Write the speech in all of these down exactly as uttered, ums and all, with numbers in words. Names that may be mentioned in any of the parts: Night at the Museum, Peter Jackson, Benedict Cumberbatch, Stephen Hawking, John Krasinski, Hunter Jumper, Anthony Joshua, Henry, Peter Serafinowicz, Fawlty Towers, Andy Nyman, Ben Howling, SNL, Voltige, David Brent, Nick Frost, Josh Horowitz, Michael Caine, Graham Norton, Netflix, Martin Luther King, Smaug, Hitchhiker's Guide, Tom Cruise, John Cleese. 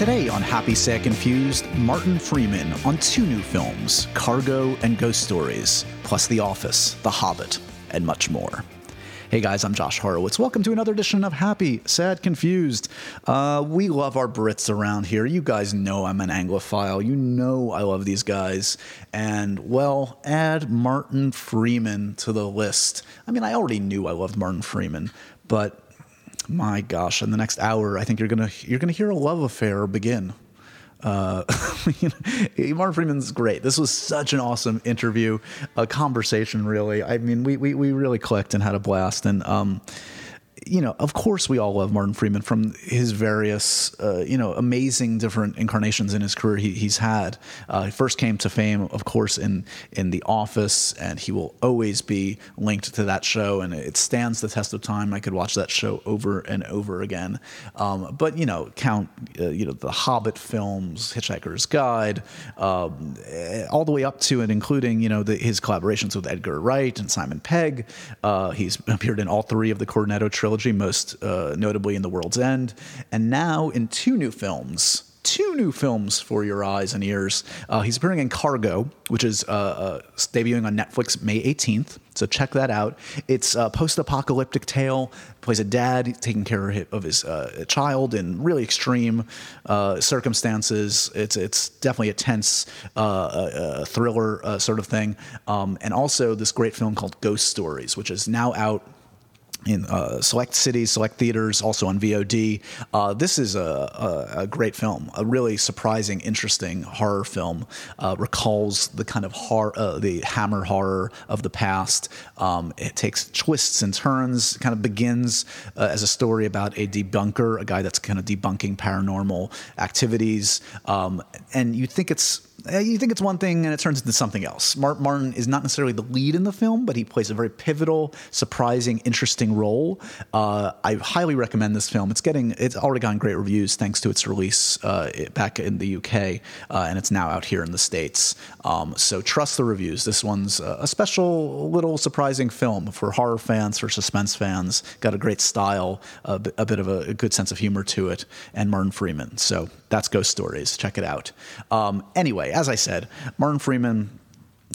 Today on Happy Sad Confused, Martin Freeman on two new films, Cargo and Ghost Stories, plus The Office, The Hobbit, and much more. Hey guys, I'm Josh Horowitz. Welcome to another edition of Happy, Sad, Confused. Uh, we love our Brits around here. You guys know I'm an Anglophile. You know I love these guys. And, well, add Martin Freeman to the list. I mean, I already knew I loved Martin Freeman, but my gosh, in the next hour, I think you're gonna you're gonna hear a love affair begin. Uh, you know, Martin Freeman's great. This was such an awesome interview, a conversation, really. I mean, we, we, we really clicked and had a blast. And, um, you know, of course we all love Martin Freeman from his various, uh, you know, amazing different incarnations in his career he, he's had. Uh, he first came to fame, of course, in, in The Office, and he will always be linked to that show, and it stands the test of time. I could watch that show over and over again. Um, but, you know, count, uh, you know, the Hobbit films, Hitchhiker's Guide, um, all the way up to and including, you know, the, his collaborations with Edgar Wright and Simon Pegg. Uh, he's appeared in all three of the Cornetto trilogy. Most uh, notably in The World's End, and now in two new films. Two new films for your eyes and ears. Uh, he's appearing in Cargo, which is uh, uh, debuting on Netflix May eighteenth, so check that out. It's a post-apocalyptic tale. Plays a dad taking care of his uh, child in really extreme uh, circumstances. It's it's definitely a tense uh, uh, thriller uh, sort of thing, um, and also this great film called Ghost Stories, which is now out in uh, select cities, select theaters, also on V O D. Uh, this is a, a, a great film, a really surprising, interesting horror film. Uh, recalls the kind of horror, uh, the Hammer horror of the past. Um, it takes twists and turns, kind of begins uh, as a story about a debunker, a guy that's kind of debunking paranormal activities. Um, and you think it's You think it's one thing and it turns into something else. Martin is not necessarily the lead in the film, but he plays a very pivotal, surprising, interesting role. Uh, I highly recommend this film. It's getting, it's already gotten great reviews thanks to its release uh, back in the U K, uh, and it's now out here in the States. Um, so trust the reviews. This one's a special, little, surprising film for horror fans, for suspense fans. Got a great style, a, a bit of a, a good sense of humor to it, and Martin Freeman. So that's Ghost Stories. Check it out. Um, anyway. As I said, Martin Freeman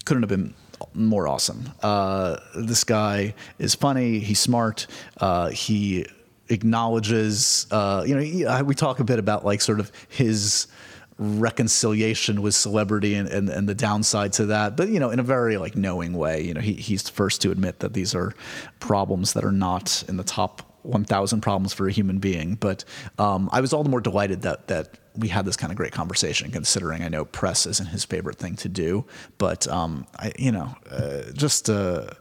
couldn't have been more awesome. Uh, this guy is funny. He's smart. Uh, he acknowledges, uh, you know, he, we talk a bit about like sort of his reconciliation with celebrity and, and, and the downside to that. But, you know, in a very like knowing way, you know, he, he's the first to admit that these are problems that are not in the top one thousand problems for a human being. But um, I was all the more delighted that that we had this kind of great conversation, considering I know press isn't his favorite thing to do. But, um, I, you know, uh, just a,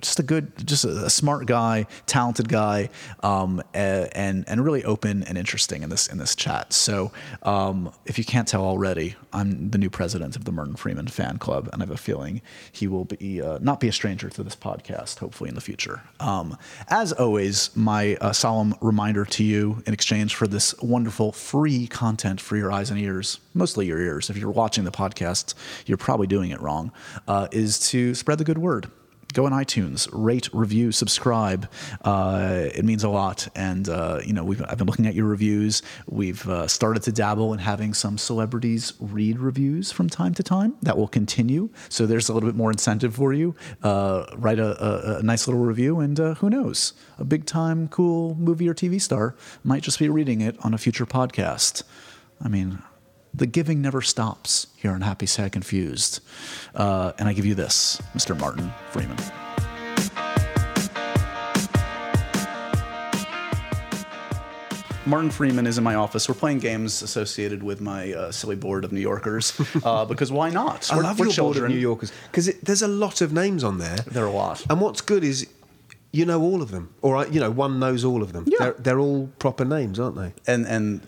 just a good, just a, a smart guy, talented guy, um, and and really open and interesting in this in this chat. So um, if you can't tell already, I'm the new president of the Martin Freeman fan club, and I have a feeling he will be uh, not be a stranger to this podcast, hopefully in the future. Um, as always, my uh, solemn reminder to you in exchange for this wonderful free content for your eyes and ears, mostly your ears. If you're watching the podcast, you're probably doing it wrong, uh, is to spread the good word. Go on iTunes, rate, review, subscribe. Uh, it means a lot. And, uh, you know, we've, I've been looking at your reviews. We've uh, started to dabble in having some celebrities read reviews from time to time. That will continue. So there's a little bit more incentive for you. Uh, write a, a, a nice little review, and uh, who knows? A big-time, cool movie or T V star might just be reading it on a future podcast. I mean, the giving never stops here on Happy, Sad, Confused. Uh, and I give you this, Mister Martin Freeman. Martin Freeman is in my office. We're playing games associated with my uh, silly board of New Yorkers, uh, because why not? I we're, love we're your children. Board of New Yorkers, because there's a lot of names on there. There are a lot. And what's good is you know all of them, or you know one knows all of them. Yeah. They're, they're all proper names, aren't they? And and.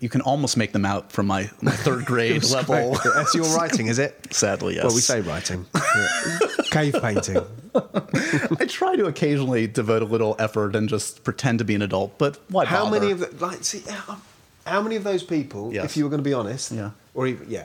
You can almost make them out from my, my third grade level. Great. That's your writing, is it? Sadly, yes. Well, we say writing. Yeah. Cave painting. I try to occasionally devote a little effort and just pretend to be an adult, but why how bother? Many of the, like, see, how, how many of those people, yes. If you were going to be honest, yeah. or even, yeah,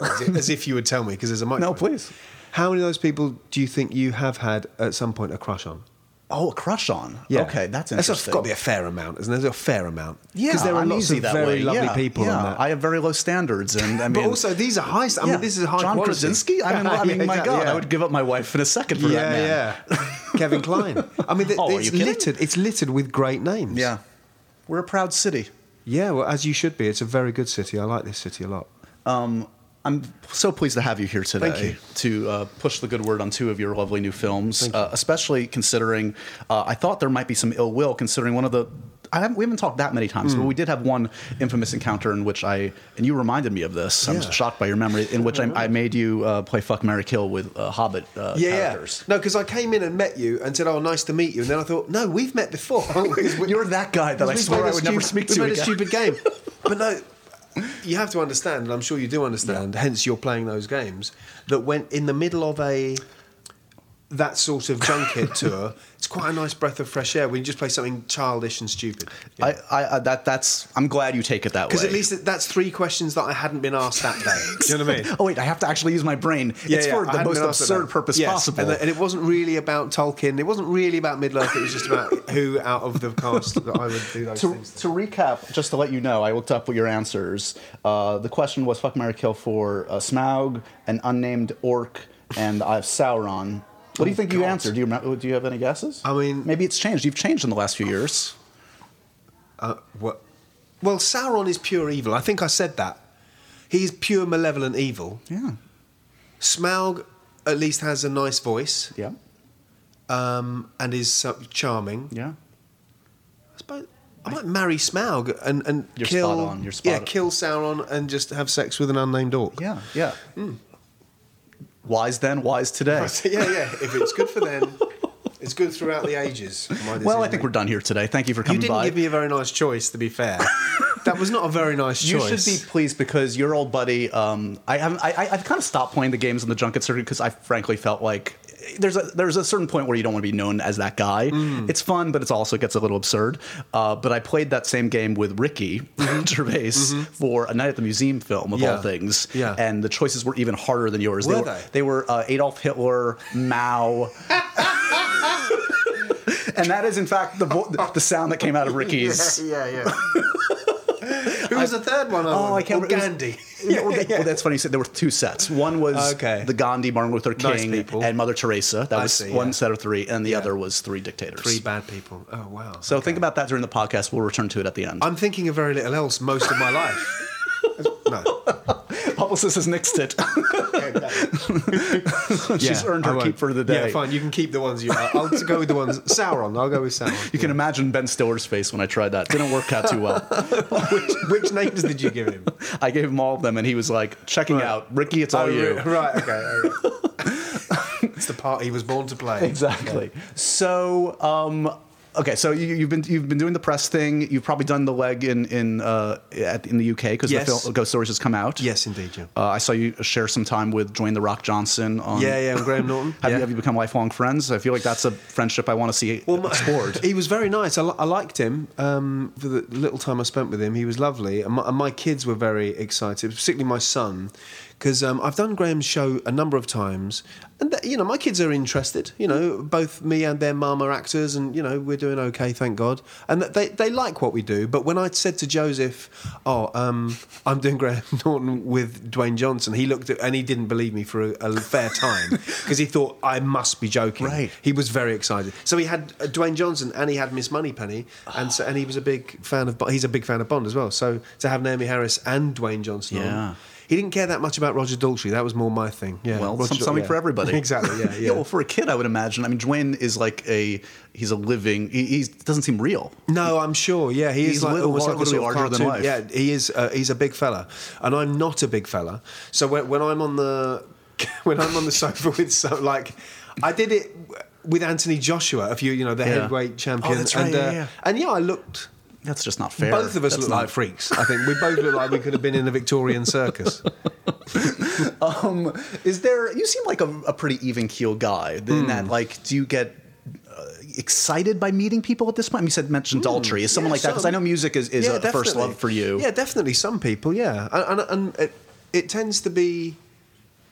as if, as if you would tell me, because there's a microphone. No, please. How many of those people do you think you have had at some point a crush on? Oh, a crush on. Yeah. Okay, that's interesting. That's got to be a fair amount, isn't there? A fair amount. Yeah, because there are I'm lots of very way. lovely yeah, people. Yeah, in that. I have very low standards, and I mean, but also these are high. I mean, yeah. this is high John quality. Krasinski. I mean, I mean, yeah, my exactly, God, yeah. I would give up my wife in a second for yeah, that man. Yeah, Kevin Kline. I mean, th- oh, it's littered. It's littered with great names. Yeah, we're a proud city. Yeah, well, as you should be. It's a very good city. I like this city a lot. Um, I'm so pleased to have you here today. Thank you. To uh, push the good word on two of your lovely new films, uh, especially considering uh, I thought there might be some ill will considering one of the I haven't, we haven't talked that many times, mm. but we did have one infamous encounter in which I and you reminded me of this. Yeah. I'm shocked by your memory. In which I, I made you uh, play Fuck, Marry, Kill with uh, Hobbit uh, yeah, characters. Yeah. No, because I came in and met you and said, "Oh, nice to meet you," and then I thought, "No, we've met before." You're that guy that I swore I would stupid, never speak to again. We made a stupid game, but no. You have to understand, and I'm sure you do understand, yeah. hence you're playing those games, that when in the middle of a that sort of junket tour, it's quite a nice breath of fresh air when you just play something childish and stupid. Yeah. I, I, I, that, that's, I'm glad you take it that way. Because at least that's three questions that I hadn't been asked that day. Do you know what I mean? Oh, wait, I have to actually use my brain. Yeah, it's yeah, for I the most absurd purpose yes. possible. And, the, and it wasn't really about Tolkien. It wasn't really about Middle-earth. It was just about who out of the cast that I would do those to, things. To recap, just to let you know, I looked up your answers. Uh, the question was Fuck, Marry, Kill for uh, Smaug, an unnamed orc, and I have Sauron. What do you think oh, you God. answered? Do you remember, do you have any guesses? I mean, maybe it's changed. You've changed in the last few years. Uh, what? Well, Sauron is pure evil. I think I said that. He's pure malevolent evil. Yeah. Smaug at least has a nice voice. Yeah. Um, and is uh, charming. Yeah. I suppose I might marry Smaug and and You're kill. Spot on. You're spot yeah, on. Kill Sauron and just have sex with an unnamed orc. Yeah. Yeah. Mm. Wise then, wise today. Yeah, yeah. If it's good for then, it's good throughout the ages. Well, I think we're done here today. Thank you for coming by. You didn't by. give me a very nice choice, to be fair. That was not a very nice choice. You should be pleased because your old buddy, um, I haven't, I, I've kind of stopped playing the games on the junket circuit because I frankly felt like there's a, there's a certain point where you don't want to be known as that guy. Mm. It's fun, but it's also gets a little absurd. Uh, but I played that same game with Ricky Gervais mm-hmm. for a Night at the Museum film, of yeah. all things. Yeah. And the choices were even harder than yours. Were they? Were, they? they were uh, Adolf Hitler, Mao. And that is, in fact, the vo- the sound that came out of Ricky's. Yeah, yeah. yeah. Who was I, the third one? Oh, I can't remember. Gandhi. Yeah, well, they, well, that's funny. You said there were two sets. One was okay. the Gandhi, Martin Luther King, nice and Mother Teresa. That I was see, one yeah. set of three, and the yeah. other was three dictators. Three bad people. Oh, wow. So okay. think about that during the podcast. We'll return to it at the end. I'm thinking of very little else most of my life. No. Publicist has nixed it. yeah, She's earned her keep for the day. Yeah, fine. You can keep the ones you are. I'll go with the ones. Sauron. I'll go with Sauron. You yeah. can imagine Ben Stiller's face when I tried that. Didn't work out too well. which, which names did you give him? I gave him all of them, and he was like, checking right. out. Ricky, it's oh, all you. Right, okay. Right. It's the part he was born to play. Exactly. Yeah. So, um... Okay, so you, you've been you've been doing the press thing. You've probably done the leg in in uh, at, in the U K because yes. the film Ghost Stories has come out. Yes, indeed. Yeah. Uh, I saw you share some time with Dwayne "The Rock" Johnson. On, yeah, yeah, and Graham Norton. have yeah. you have you become lifelong friends? I feel like that's a friendship I want to see well, explored. He was very nice. I, I liked him um, for the little time I spent with him. He was lovely, and my, and my kids were very excited, particularly my son. Because um, I've done Graham's show a number of times, and th- you know my kids are interested. You know, both me and their mum are actors, and you know we're doing okay, thank God. And th- they they like what we do. But when I said to Joseph, "Oh, um, I'm doing Graham Norton with Dwayne Johnson," he looked at and he didn't believe me for a, a fair time because he thought I must be joking. Right. He was very excited. So he had uh, Dwayne Johnson and he had Miss Moneypenny, and so, and he was a big fan of. He's a big fan of Bond as well. So to have Naomi Harris and Dwayne Johnson. Yeah. on... He didn't care that much about Roger Daltrey. That was more my thing. Yeah, well, Roger, something yeah. for everybody. Exactly. Yeah, yeah. yeah. Well, for a kid, I would imagine. I mean, Dwayne is like a—he's a living. He he's, doesn't seem real. No, I'm sure. Yeah, he he's is like little, almost like a sort of larger cartoon. than life. Yeah, he is. Uh, he's a big fella, and I'm not a big fella. So when, when I'm on the when I'm on the sofa with some, like, I did it with Anthony Joshua, a few, you know, the yeah. heavyweight champion. Oh, that's right. And, yeah, uh, yeah. and yeah, I looked. That's just not fair. Both of us That's look not... like freaks. I think we both look like we could have been in a Victorian circus. um, is there? You seem like a, a pretty even-keeled guy. In mm. that, like, do you get uh, excited by meeting people at this point? I mean, you said mentioned mm. Daltrey. Is someone yeah, like some... that? Because I know music is, is yeah, a definitely. first love for you. Yeah, definitely. Some people, yeah, and and, and it, it tends to be.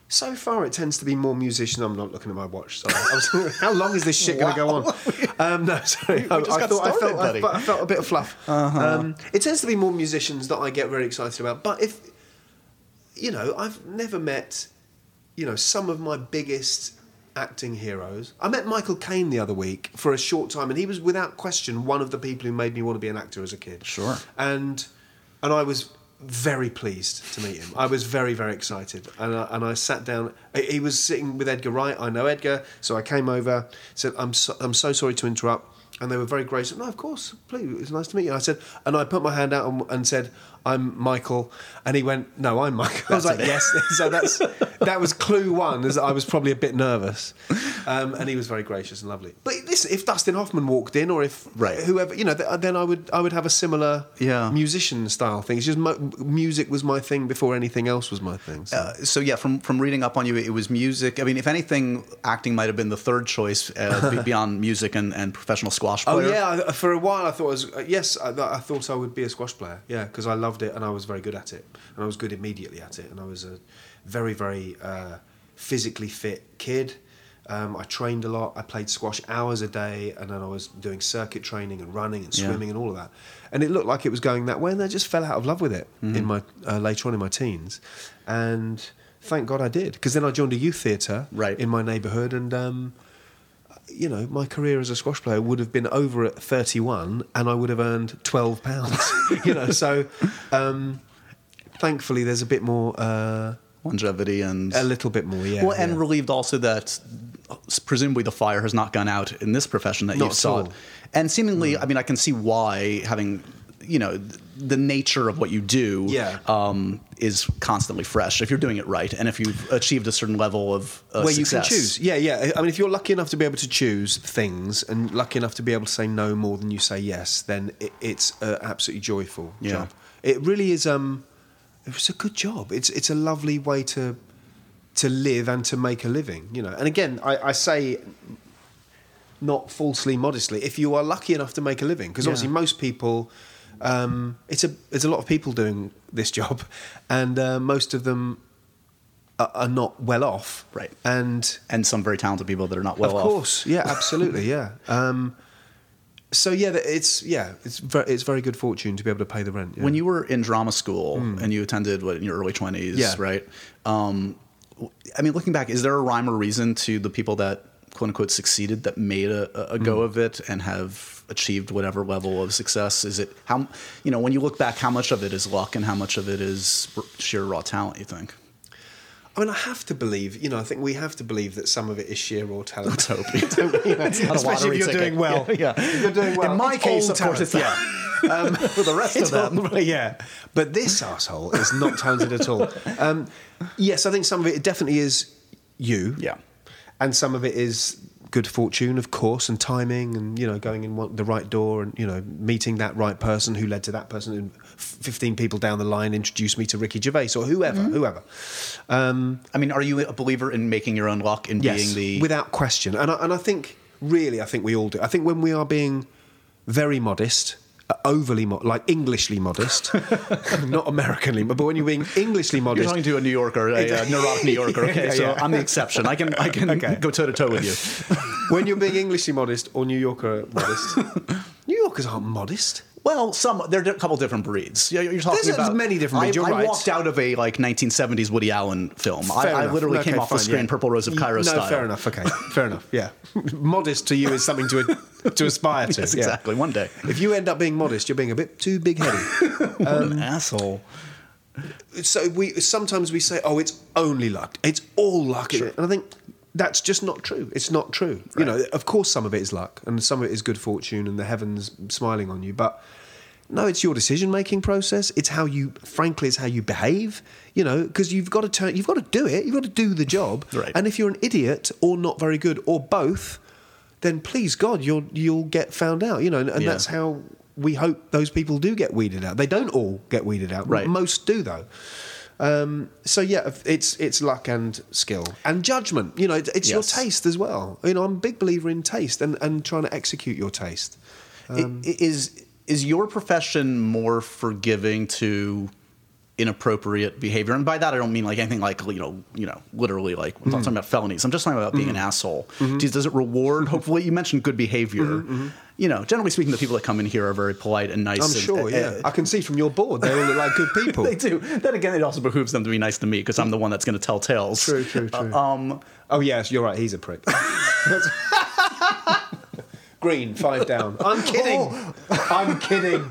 So far, it tends to be more musicians. I'm not looking at my watch. Sorry. I was, how long is this shit wow. going to go on? Um, no, sorry. We, we I, just I, got thought, started, I, felt, I, I felt a bit of fluff. Uh-huh. Um, it tends to be more musicians that I get really excited about. But if, you know, I've never met, you know, some of my biggest acting heroes. I met Michael Caine the other week for a short time, and he was without question one of the people who made me want to be an actor as a kid. Sure. And and I was very pleased to meet him. I was very, very excited. And I, and I sat down. He was sitting with Edgar Wright. I know Edgar. So I came over, said, I'm so, I'm so sorry to interrupt. And they were very gracious. No, of course, please. It's nice to meet you. I said, and I put my hand out and, and said, I'm Michael. And he went, no, I'm Michael. I was that's like, it. yes. So that's that was clue one, is that I was probably a bit nervous. Um, and he was very gracious and lovely. But listen, if Dustin Hoffman walked in, or if right. whoever, you know, th- then I would I would have a similar yeah. musician style thing. It's just mo- music was my thing before anything else was my thing. So, uh, so yeah, from, from reading up on you, it was music. I mean, if anything, acting might have been the third choice uh, beyond music and, and professional school. Squash player? Oh yeah, I, for a while I thought I was, uh, yes, I, I thought I would be a squash player, yeah, because I loved it and I was very good at it, and I was good immediately at it, and I was a very, very uh, physically fit kid. Um, I trained a lot, I played squash hours a day, and then I was doing circuit training and running and swimming yeah. and all of that. And it looked like it was going that way, and I just fell out of love with it mm-hmm. in my uh, later on in my teens, and thank God I did, because then I joined a youth theatre right. in my neighbourhood, and um, you know, my career as a squash player would have been over at thirty-one, and I would have earned twelve pounds. You know, so um, thankfully there's a bit more uh, longevity and a little bit more, yeah. Well, and yeah. relieved also that presumably the fire has not gone out in this profession that you sought, and seemingly, mm. I mean, I can see why, having, you know, the nature of what you do yeah. um, is constantly fresh if you're doing it right, and if you've achieved a certain level of uh, where success. You can choose. Yeah, yeah. I mean, if you're lucky enough to be able to choose things and lucky enough to be able to say no more than you say yes, then it, it's an absolutely joyful yeah. job. It really is. Um, it's a good job. It's it's a lovely way to to live and to make a living. You know, and again, I, I say, not falsely modestly, if you are lucky enough to make a living, because yeah. obviously most people. Um, it's a it's a lot of people doing this job, and uh, most of them are, are not well off, right? And and some very talented people that are not well off. Of course, off. Yeah, absolutely, yeah. Um, so yeah, it's yeah, it's very, it's very good fortune to be able to pay the rent. Yeah. When you were in drama school mm. and you attended what in your early twenties, yeah. right? Um, I mean, looking back, is there a rhyme or reason to the people that quote unquote succeeded, that made a, a go mm. of it and have achieved whatever level of success? Is it, how, you know, when you look back, how much of it is luck and how much of it is sheer raw talent, you think? I mean, I have to believe, you know, I think we have to believe that some of it is sheer raw talent. Let's hope. You know, especially if you're ticket. doing well. Yeah, yeah. If you're doing well. In my it's case, of course, it's yeah. Um, for the rest of them. All, yeah. But this arsehole is not talented at all. Um, yes, I think some of it definitely is you. Yeah. And some of it is good fortune, of course, and timing, and, you know, going in one, the right door, and, you know, meeting that right person who led to that person, and fifteen people down the line introduced me to Ricky Gervais or whoever, mm-hmm. whoever. Um, I mean, are you a believer in making your own luck, in yes, being the... without question. And I, and I think, really, I think we all do. I think when we are being very modest, overly, mo- like Englishly modest, not Americanly, but when you're being Englishly modest... You're talking to a New Yorker, a uh, neurotic New Yorker, okay, yeah, so yeah. I'm the exception. I can I can okay. go toe-to-toe with you. When you're being Englishly modest or New Yorker modest, New Yorkers aren't modest. Well, some there are a couple different breeds. You're talking There's about many different breeds. I, you're I right. walked out of a like nineteen seventies Woody Allen film. I, I literally okay, came off fine, the screen, yeah. Purple Rose of Cairo no, style. No, fair enough. Okay, fair enough. Yeah, modest to you is something to to aspire to. Yes, exactly. Yeah. One day, if you end up being modest, you're being a bit too big-headed. What um, an asshole. So we sometimes we say, "Oh, it's only luck. It's all luck," sure. and I think that's just not true. It's not true. Right. You know, of course some of it is luck and some of it is good fortune and the heavens smiling on you. But no, it's your decision-making process. It's how you, frankly, it's how you behave, you know, because you've got to turn, you've got to do it. You've got to do the job. Right. And if you're an idiot or not very good or both, then please God, you'll, you'll get found out, you know, and, and yeah. that's how we hope those people do get weeded out. They don't all get weeded out. Right. Most do, though. Um, so yeah, it's it's luck and skill and judgment. You know, it's, it's yes. your taste as well. You know, I'm a big believer in taste and, and trying to execute your taste. Um, it, it is is your profession more forgiving to inappropriate behavior. And by that, I don't mean like anything like, you know, you know, literally like, I'm not mm. talking about felonies. I'm just talking about being mm. an asshole. Mm-hmm. Does, does it reward, hopefully, you mentioned good behavior. Mm-hmm, mm-hmm. You know, generally speaking, the people that come in here are very polite and nice. I'm and, sure, and, and, yeah. I can see from your board, they all look like good people. They do. Then again, it also behooves them to be nice to me because I'm the one that's going to tell tales. True, true, true. Uh, um, oh, yes, you're right. He's a prick. Green, five down. I'm kidding. Oh. I'm kidding.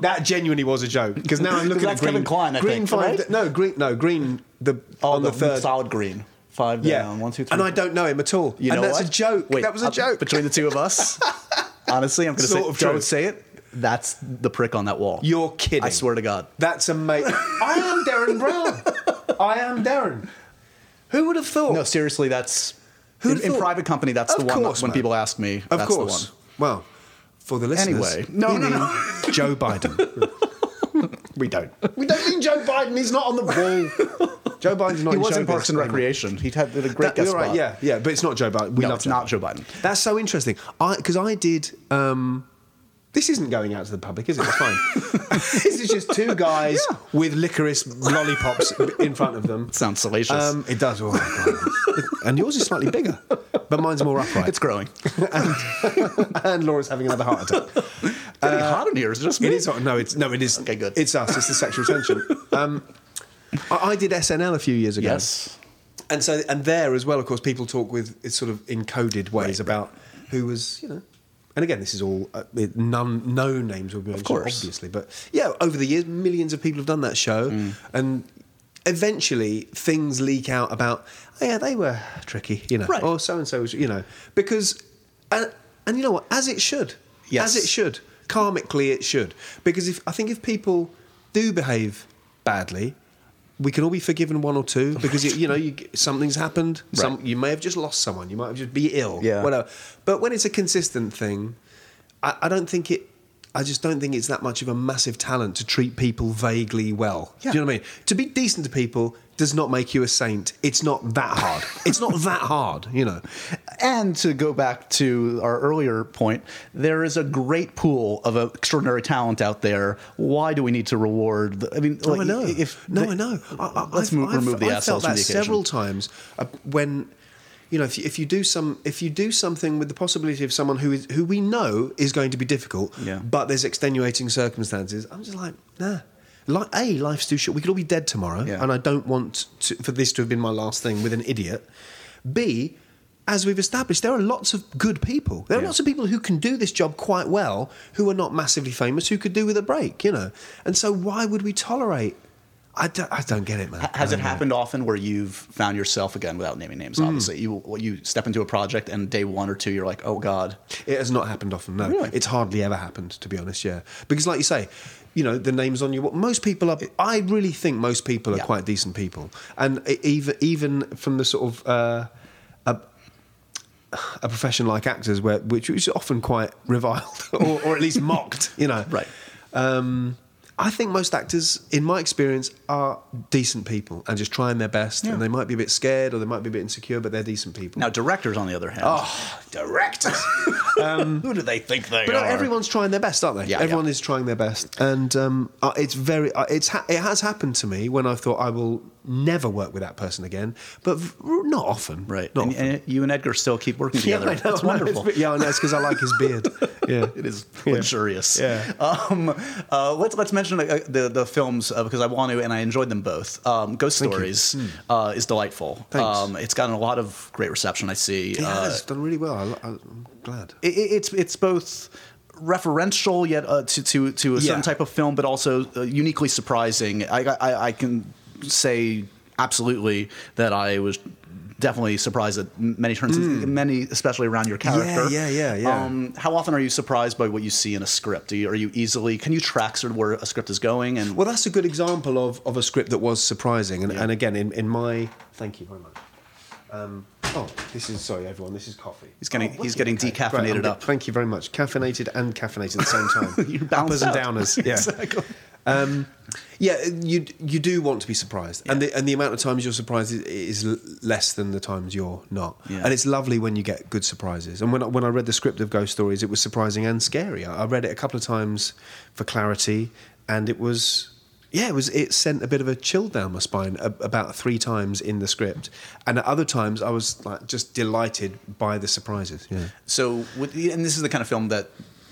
That genuinely was a joke because now I'm looking at Green. Kevin Kline, I green think, five. Right? No, green. No, green. The oh, on the, the third solid green. Five yeah. down. One, two, three. And I don't know him at all. You and know that's what? a joke. Wait, that was a uh, joke between the two of us. Honestly, I'm going to say. Sort of I would say it. That's the prick on that wall. You're kidding. I swear to God. That's amazing. I am Darren Brown. I am Darren. Who would have thought? No, seriously, that's who in, in private company. That's of the one. Course, that, when people ask me, of that's course. the one. Well. For the listeners, anyway, no, no, no. Joe Biden. we don't. We don't mean Joe Biden. He's not on the wall. Joe Biden's not. He in was in Parks and Recreation. He had a great that, guest spot. Right, yeah, yeah, but it's not Joe Biden. We no, love it's Joe not Biden. Joe Biden. That's so interesting. I because I did. Um, this isn't going out to the public, is it? It's fine. This is just two guys yeah. with licorice lollipops in front of them. Sounds salacious. Um, it does. Oh my God. And yours is slightly bigger. But mine's more upright. It's growing. and, and Laura's having another heart attack. It's getting uh, hot in here, is it just me? It is hot. No, it's, no, it is. Okay, good. It's us. It's the sexual tension. Um, I, I did S N L a few years ago. Yes. And so, and there as well, of course, people talk with it's sort of encoded ways right. about who was, you know. And again, this is all, uh, none, no names will be mentioned, obviously. But yeah, over the years, millions of people have done that show. Mm. And eventually, things leak out about, oh, yeah, they were tricky, you know, right. or so-and-so was, you know, because, and, and you know what, as it should, yes. as it should, karmically it should, because if I think if people do behave badly, we can all be forgiven one or two, because, it, you know, you, something's happened, right. some, you may have just lost someone, you might have just be ill, yeah. whatever, but when it's a consistent thing, I, I don't think it, I just don't think it's that much of a massive talent to treat people vaguely well. Yeah. Do you know what I mean? To be decent to people does not make you a saint. It's not that hard. It's not that hard, you know. And to go back to our earlier point, there is a great pool of extraordinary talent out there. Why do we need to reward? The, I mean, no, like, I know. If no, they, I know. I, I, let's I've, move, I've, remove the I've assholes from the occasion. I felt that several times uh, when. You know, if you, if you do some, if you do something with the possibility of someone who is who we know is going to be difficult, yeah. but there's extenuating circumstances, I'm just like, nah. Like, a, life's too short. We could all be dead tomorrow, yeah. and I don't want to, for this to have been my last thing with an idiot. B, as we've established, there are lots of good people. There are yeah. lots of people who can do this job quite well, who are not massively famous, who could do with a break, you know. And so, why would we tolerate? I don't, I don't get it, man. Has it happened often where you've found yourself, again, without naming names, obviously, mm. you you step into a project and day one or two, you're like, oh, God. It has not happened often, no. Really? It's hardly ever happened, to be honest, yeah. Because like you say, you know, the name's on your... Most people are... I really think most people are yeah. quite decent people. And even even from the sort of... Uh, a, a profession like actors, where which is often quite reviled or, or at least mocked, you know. Right. Um... I think most actors, in my experience, are decent people and just trying their best. Yeah. And they might be a bit scared or they might be a bit insecure, but they're decent people. Now, directors, on the other hand. Oh, directors. um, Who do they think they but are? But everyone's trying their best, aren't they? Yeah, Everyone yeah. is trying their best. And um, it's very, it's ha- it has happened to me when I've thought I will never work with that person again, but v- not often. Right. Not and, often. And you and Edgar still keep working together. Yeah, I know, That's I wonderful. Know, yeah, I know. It's because I like his beard. Yeah. It is yeah. luxurious. Yeah. Um, uh, let's, let's mention The, the films uh, because I want to and I enjoyed them both. Um, Ghost Thank Stories mm. uh, is delightful. Um, it's gotten a lot of great reception. I see. Yeah, uh, it's done really well. I, I'm glad. It, it's it's both referential yet uh, to to to a yeah. certain type of film, but also uh, uniquely surprising. I, I I can say absolutely that I was definitely surprised at many turns, mm. many especially around your character. Yeah, yeah, yeah. yeah. Um, how often are you surprised by what you see in a script? Are you, are you easily? Can you track sort of where a script is going? And well, that's a good example of of a script that was surprising. And, yeah. and again, in, in my thank you very much. Um, oh, this is sorry, everyone. This is coffee. He's getting oh, he's getting okay. decaffeinated right, up. Thank you very much. Caffeinated and caffeinated at the same time. You're Uppers out. and downers. Yeah. Exactly. Um, yeah, you you do want to be surprised, yeah. and the and the amount of times you're surprised is, is less than the times you're not. Yeah. And it's lovely when you get good surprises. And when I, when I read the script of Ghost Stories, it was surprising and scary. I, I read it a couple of times for clarity, and it was Yeah, it was. It sent a bit of a chill down my spine a, about three times in the script, and at other times I was like just delighted by the surprises. Yeah. So, with, and this is the kind of film that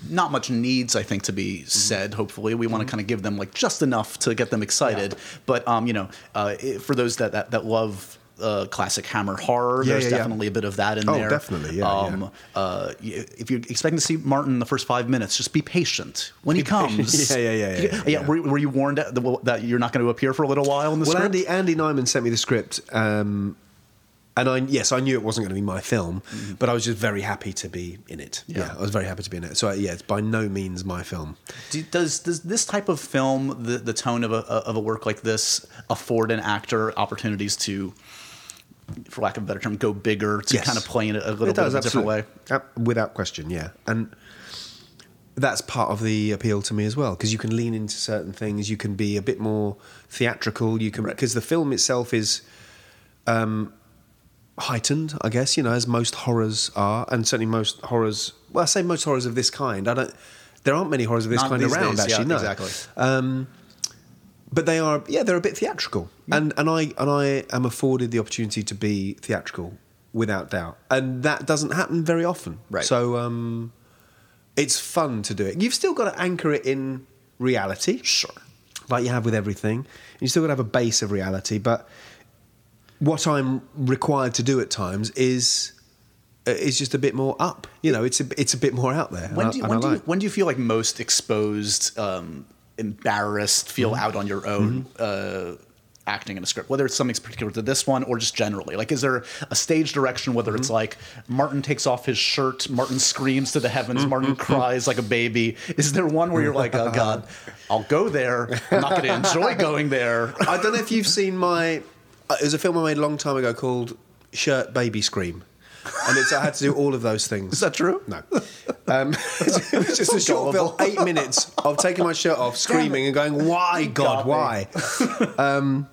not much needs, I think, to be said. Hopefully, we want to kind of give them like just enough to get them excited. Yeah. But um, you know, uh, for those that that, that love. Uh, classic Hammer horror. Yeah, There's yeah, definitely yeah. a bit of that in oh, there. Oh, definitely. Yeah, um, yeah. Uh, if you're expecting to see Martin in the first five minutes, just be patient when be he comes. yeah, yeah, yeah, yeah, yeah, yeah. Were, were you warned that, that you're not going to appear for a little while in the well, script? Well, Andy, Andy Nyman sent me the script, um, and I yes, I knew it wasn't going to be my film, mm. but I was just very happy to be in it. Yeah, yeah I was very happy to be in it. So yeah, it's by no means my film. Do, does does this type of film, the the tone of a of a work like this, afford an actor opportunities to, for lack of a better term, go bigger, to yes. kind of play in a little it does, bit of a absolutely. different way? Without question, yeah. And that's part of the appeal to me as well, because you can lean into certain things, you can be a bit more theatrical, you can because right. the film itself is um, heightened, I guess, you know, as most horrors are, and certainly most horrors, well, I say most horrors of this kind. I don't. There aren't many horrors of this Not kind around, days, actually, yeah, no. Exactly. Um, But they are, yeah, they're a bit theatrical, yeah. and and I and I am afforded the opportunity to be theatrical, without doubt, and that doesn't happen very often. Right. So, um, it's fun to do it. You've still got to anchor it in reality, sure, like you have with everything. You still got to have a base of reality, but what I'm required to do at times is. It's just a bit more up. You know, it's a it's a bit more out there. When do you, when do you, when do you feel like most exposed? Um, embarrassed, feel mm-hmm. out on your own mm-hmm. uh, acting in a script, whether it's something particular to this one or just generally? Like, is there a stage direction, whether mm-hmm. it's like Martin takes off his shirt, Martin screams to the heavens, mm-hmm. Martin cries like a baby? Is there one where you're like, oh God, I'll go there. I'm not going to enjoy going there. I don't know if you've seen my... Uh, there's a film I made a long time ago called Shirt Baby Scream. And it's, I had to do all of those things. Is that true? No. Um, it was just a short film, eight minutes of taking my shirt off, screaming and going, why, God, why? Um,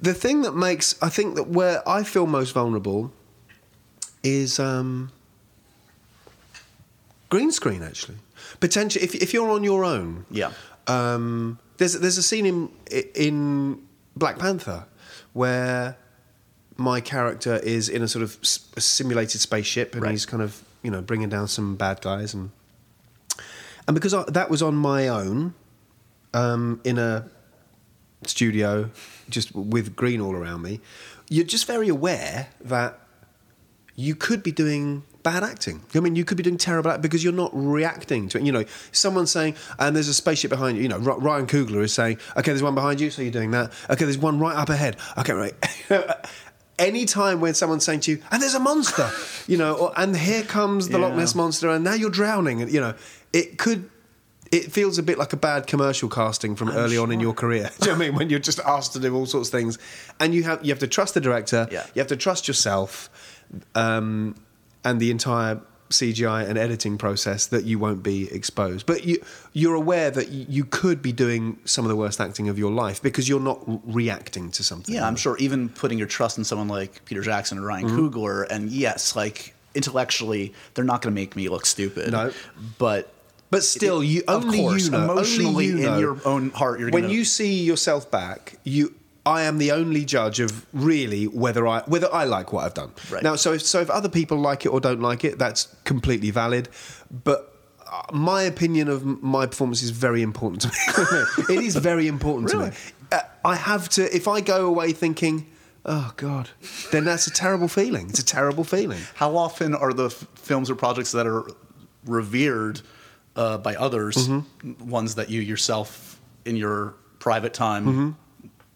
the thing that makes, I think that where I feel most vulnerable is um, green screen, actually. Potentially, if, if you're on your own. Yeah. Um, there's, there's a scene in, in Black Panther where... my character is in a sort of a simulated spaceship, and right. he's kind of, you know, bringing down some bad guys, and and because I, that was on my own, um, in a studio, just with green all around me, you're just very aware that you could be doing bad acting. I mean, you could be doing terrible acting because you're not reacting to it. You know, someone's saying, and there's a spaceship behind you. You know, Ryan Coogler is saying, okay, there's one behind you, so you're doing that. Okay, there's one right up ahead. Okay, right. Any time when someone's saying to you, and there's a monster, you know, or, and here comes the yeah. Loch Ness Monster, and now you're drowning, and you know, it could, it feels a bit like a bad commercial casting from I'm early sure. on in your career. Do you know what I mean? When you're just asked to do all sorts of things, and you have you have to trust the director, yeah. you have to trust yourself, um, and the entire C G I and editing process that you won't be exposed. But you, you're aware that you could be doing some of the worst acting of your life because you're not reacting to something. Yeah, I'm sure even putting your trust in someone like Peter Jackson or Ryan mm-hmm. Coogler, and yes, like intellectually, they're not going to make me look stupid. No. But... But still, you, only course, you know. Emotionally, you know, in your own heart, you're going to... When you see yourself back, you... I am the only judge of really whether I whether I like what I've done. Right. Now, so if, so if other people like it or don't like it, that's completely valid. But my opinion of my performance is very important to me. It is very important really? to me. Uh, I have to, if I go away thinking, oh, God, then that's a terrible feeling. It's a terrible feeling. How often are the f- films or projects that are revered uh, by others, mm-hmm. ones that you yourself in your private time... Mm-hmm.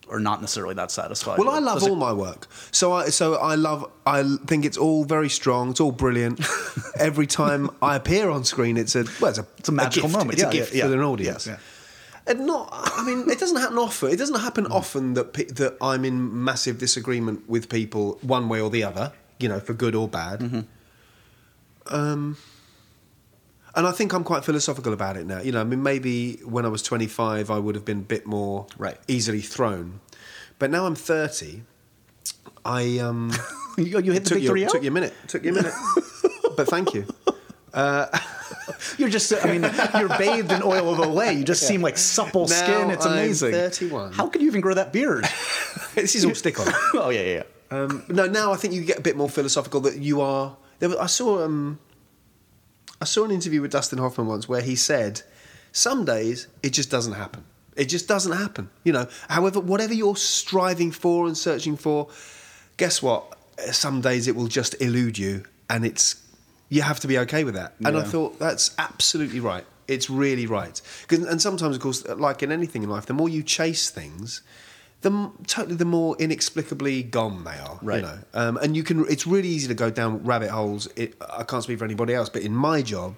Or not necessarily that satisfied. Well, I love all my work, so I so I love. I think it's all very strong. It's all brilliant. Every time I appear on screen, it's a well, it's a, it's a magical a gift. moment. It's yeah, a gift yeah, for yeah. an audience. Yeah. And not, I mean, it doesn't happen often. It doesn't happen mm. often that pe- that I'm in massive disagreement with people one way or the other. You know, for good or bad. Mm-hmm. Um. And I think I'm quite philosophical about it now. You know, I mean, maybe when I was twenty-five, I would have been a bit more right. easily thrown. But now I'm thirty. I um, you, you hit the big three zero. Took you a minute. Took you a minute. But thank you. Uh, You're just, I mean, you're bathed in oil of Olay. You just yeah. seem like supple now skin. It's amazing. I'm thirty-one. How could you even grow that beard? This is all stick on. Oh, yeah, yeah, yeah. Um, no, now I think you get a bit more philosophical that you are... There was, I saw um, I saw an interview with Dustin Hoffman once where he said, some days it just doesn't happen. It just doesn't happen. You know, however, whatever you're striving for and searching for, guess what? Some days it will just elude you, and it's... You have to be okay with that. Yeah. And I thought, that's absolutely right. It's really right. And sometimes, of course, like in anything in life, the more you chase things, the totally the more inexplicably gone they are. Right. You know? Um, and you can. It's really easy to go down rabbit holes. It, I can't speak for anybody else, but in my job,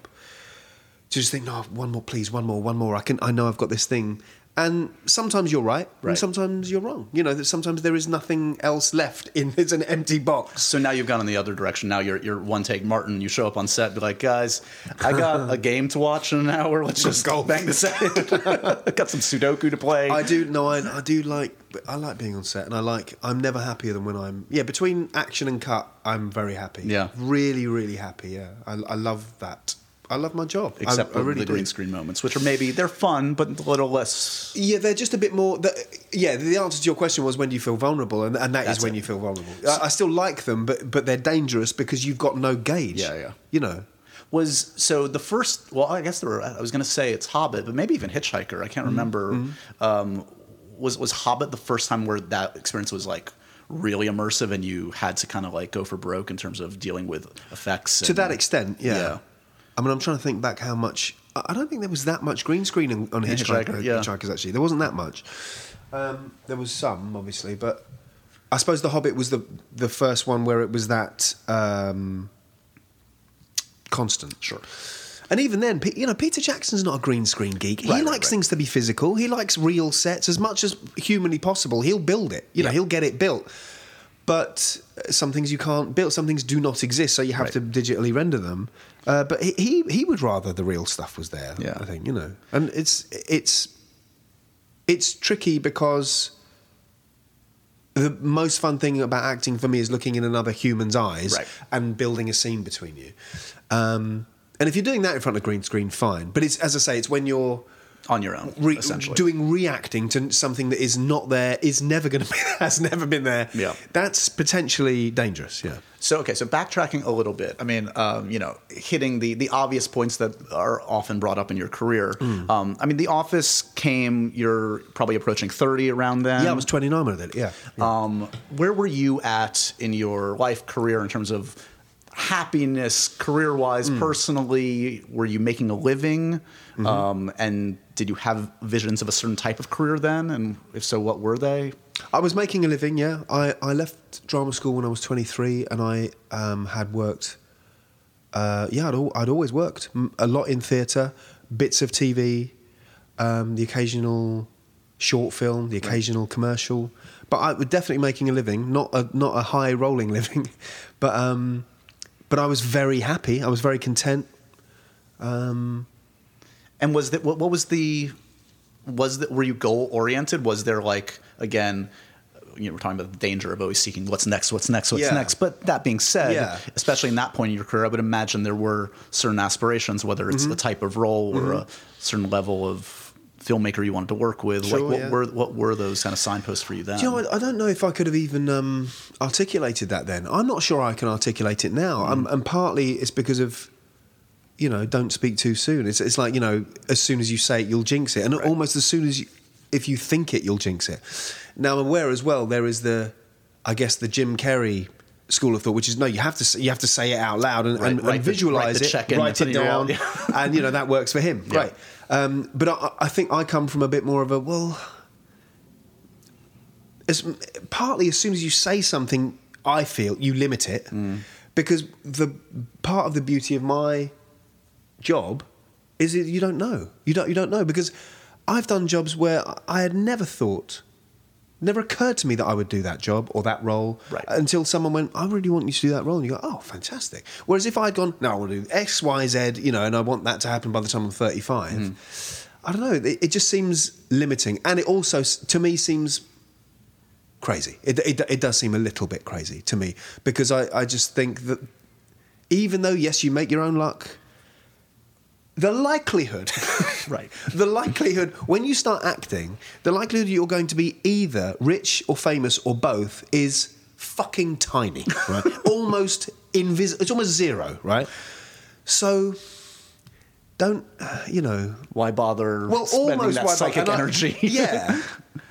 to just think, no, one more, please, one more, one more. I can. I know I've got this thing. And sometimes you're right, right, and sometimes you're wrong. You know, that sometimes there is nothing else left. In It's an empty box. So now you've gone in the other direction. Now you're you're one take Martin. You show up on set and be like, guys, I got a game to watch in an hour. Let's just go bang this out. I got some Sudoku to play. I do, no, I, I do like, I like being on set. And I like, I'm never happier than when I'm, yeah, between action and cut, I'm very happy. Yeah. Really, really happy, yeah. I, I love that. I love my job. Except I, I really the green do. screen moments, which are maybe, they're fun, but a little less... Yeah, they're just a bit more... The, yeah, the answer to your question was, when do you feel vulnerable? And, and that That's is when it. you feel vulnerable. I, I still like them, but but they're dangerous because you've got no gauge. Yeah, yeah. You know. Was, so the first... Well, I guess there were... I was going to say it's Hobbit, but maybe even Hitchhiker. I can't remember. Mm-hmm. Um, was was Hobbit the first time where that experience was like... really immersive and you had to kind of like go for broke in terms of dealing with effects? To and, that extent, yeah. yeah. I mean, I'm trying to think back how much... I don't think there was that much green screen on Hitchhiker, Hitchhiker, yeah. Hitchhikers, actually. There wasn't that much. Um, there was some, obviously, but I suppose The Hobbit was the the first one where it was that um, constant. Sure. And even then, you know, Peter Jackson's not a green screen geek. He right, likes right, right. things to be physical. He likes real sets as much as humanly possible. He'll build it. You yeah. know, he'll get it built. But some things you can't build, some things do not exist, so you have right. to digitally render them. Uh, but he, he he would rather the real stuff was there, yeah. I think, you know. And it's it's it's tricky because the most fun thing about acting for me is looking in another human's eyes right. and building a scene between you. Um, and if you're doing that in front of a green screen, fine. But it's, as I say, it's when you're... on your own, Re- essentially. Doing reacting to something that is not there, is never going to be, has never been there. Yeah. That's potentially dangerous, yeah. So, okay, so backtracking a little bit. I mean, um, you know, hitting the, the obvious points that are often brought up in your career. Mm. Um, I mean, The Office came, you're probably approaching thirty around then. Yeah, I was twenty-nine with it, yeah. yeah. Um, where were you at in your life career in terms of happiness, career-wise, mm. personally? Were you making a living? Mm-hmm. Um, and... Did you have visions of a certain type of career then? And if so, what were they? I was making a living, yeah. I, I left drama school when I was twenty-three and I um, had worked... Uh, yeah, I'd, al- I'd always worked. A lot in theatre, bits of T V, um, the occasional short film, the occasional right. commercial. But I was definitely making a living, not a, not a high-rolling living. But, um, but I was very happy. I was very content. Um... And was that what, what was the was that were you goal oriented? Was there like again, you know, we're talking about the danger of always seeking what's next, what's next, what's yeah. next. But that being said, yeah. especially in that point in your career, I would imagine there were certain aspirations, whether it's mm-hmm. the type of role mm-hmm. or a certain level of filmmaker you wanted to work with. Sure, like what yeah. were what were those kind of signposts for you then? Do you know, I, I don't know if I could have even um, articulated that then. I'm not sure I can articulate it now, mm. I'm, and partly it's because of. You know, don't speak too soon. It's it's like, you know, as soon as you say it, you'll jinx it. And right. almost as soon as you, if you think it, you'll jinx it. Now, I'm aware as well, there is the, I guess, the Jim Carrey school of thought, which is, no, you have to you have to say it out loud and, right, and, right, and visualize the, right, the it, write it down. Yeah. And, you know, that works for him. Yeah. Right. Um, but I, I think I come from a bit more of a, well, as, partly as soon as you say something, I feel you limit it. Mm. Because the part of the beauty of my... job is it you don't know you don't you don't know because I've done jobs where I had never thought never occurred to me that I would do that job or that role right. until someone went, I really want you to do that role, and you go, oh, fantastic. Whereas if I'd gone, no, I want to do X, Y, Z, you know, and I want that to happen by the time I'm thirty-five, mm. I don't know, it, it just seems limiting, and it also to me seems crazy. It, it, it does seem a little bit crazy to me, because I, I just think that even though yes you make your own luck, The likelihood, right, the likelihood, when you start acting, the likelihood you're going to be either rich or famous or both is fucking tiny, right? Almost invisible. It's almost zero, right? So don't, uh, you know... Why bother well, spending almost that psychic energy? I, yeah.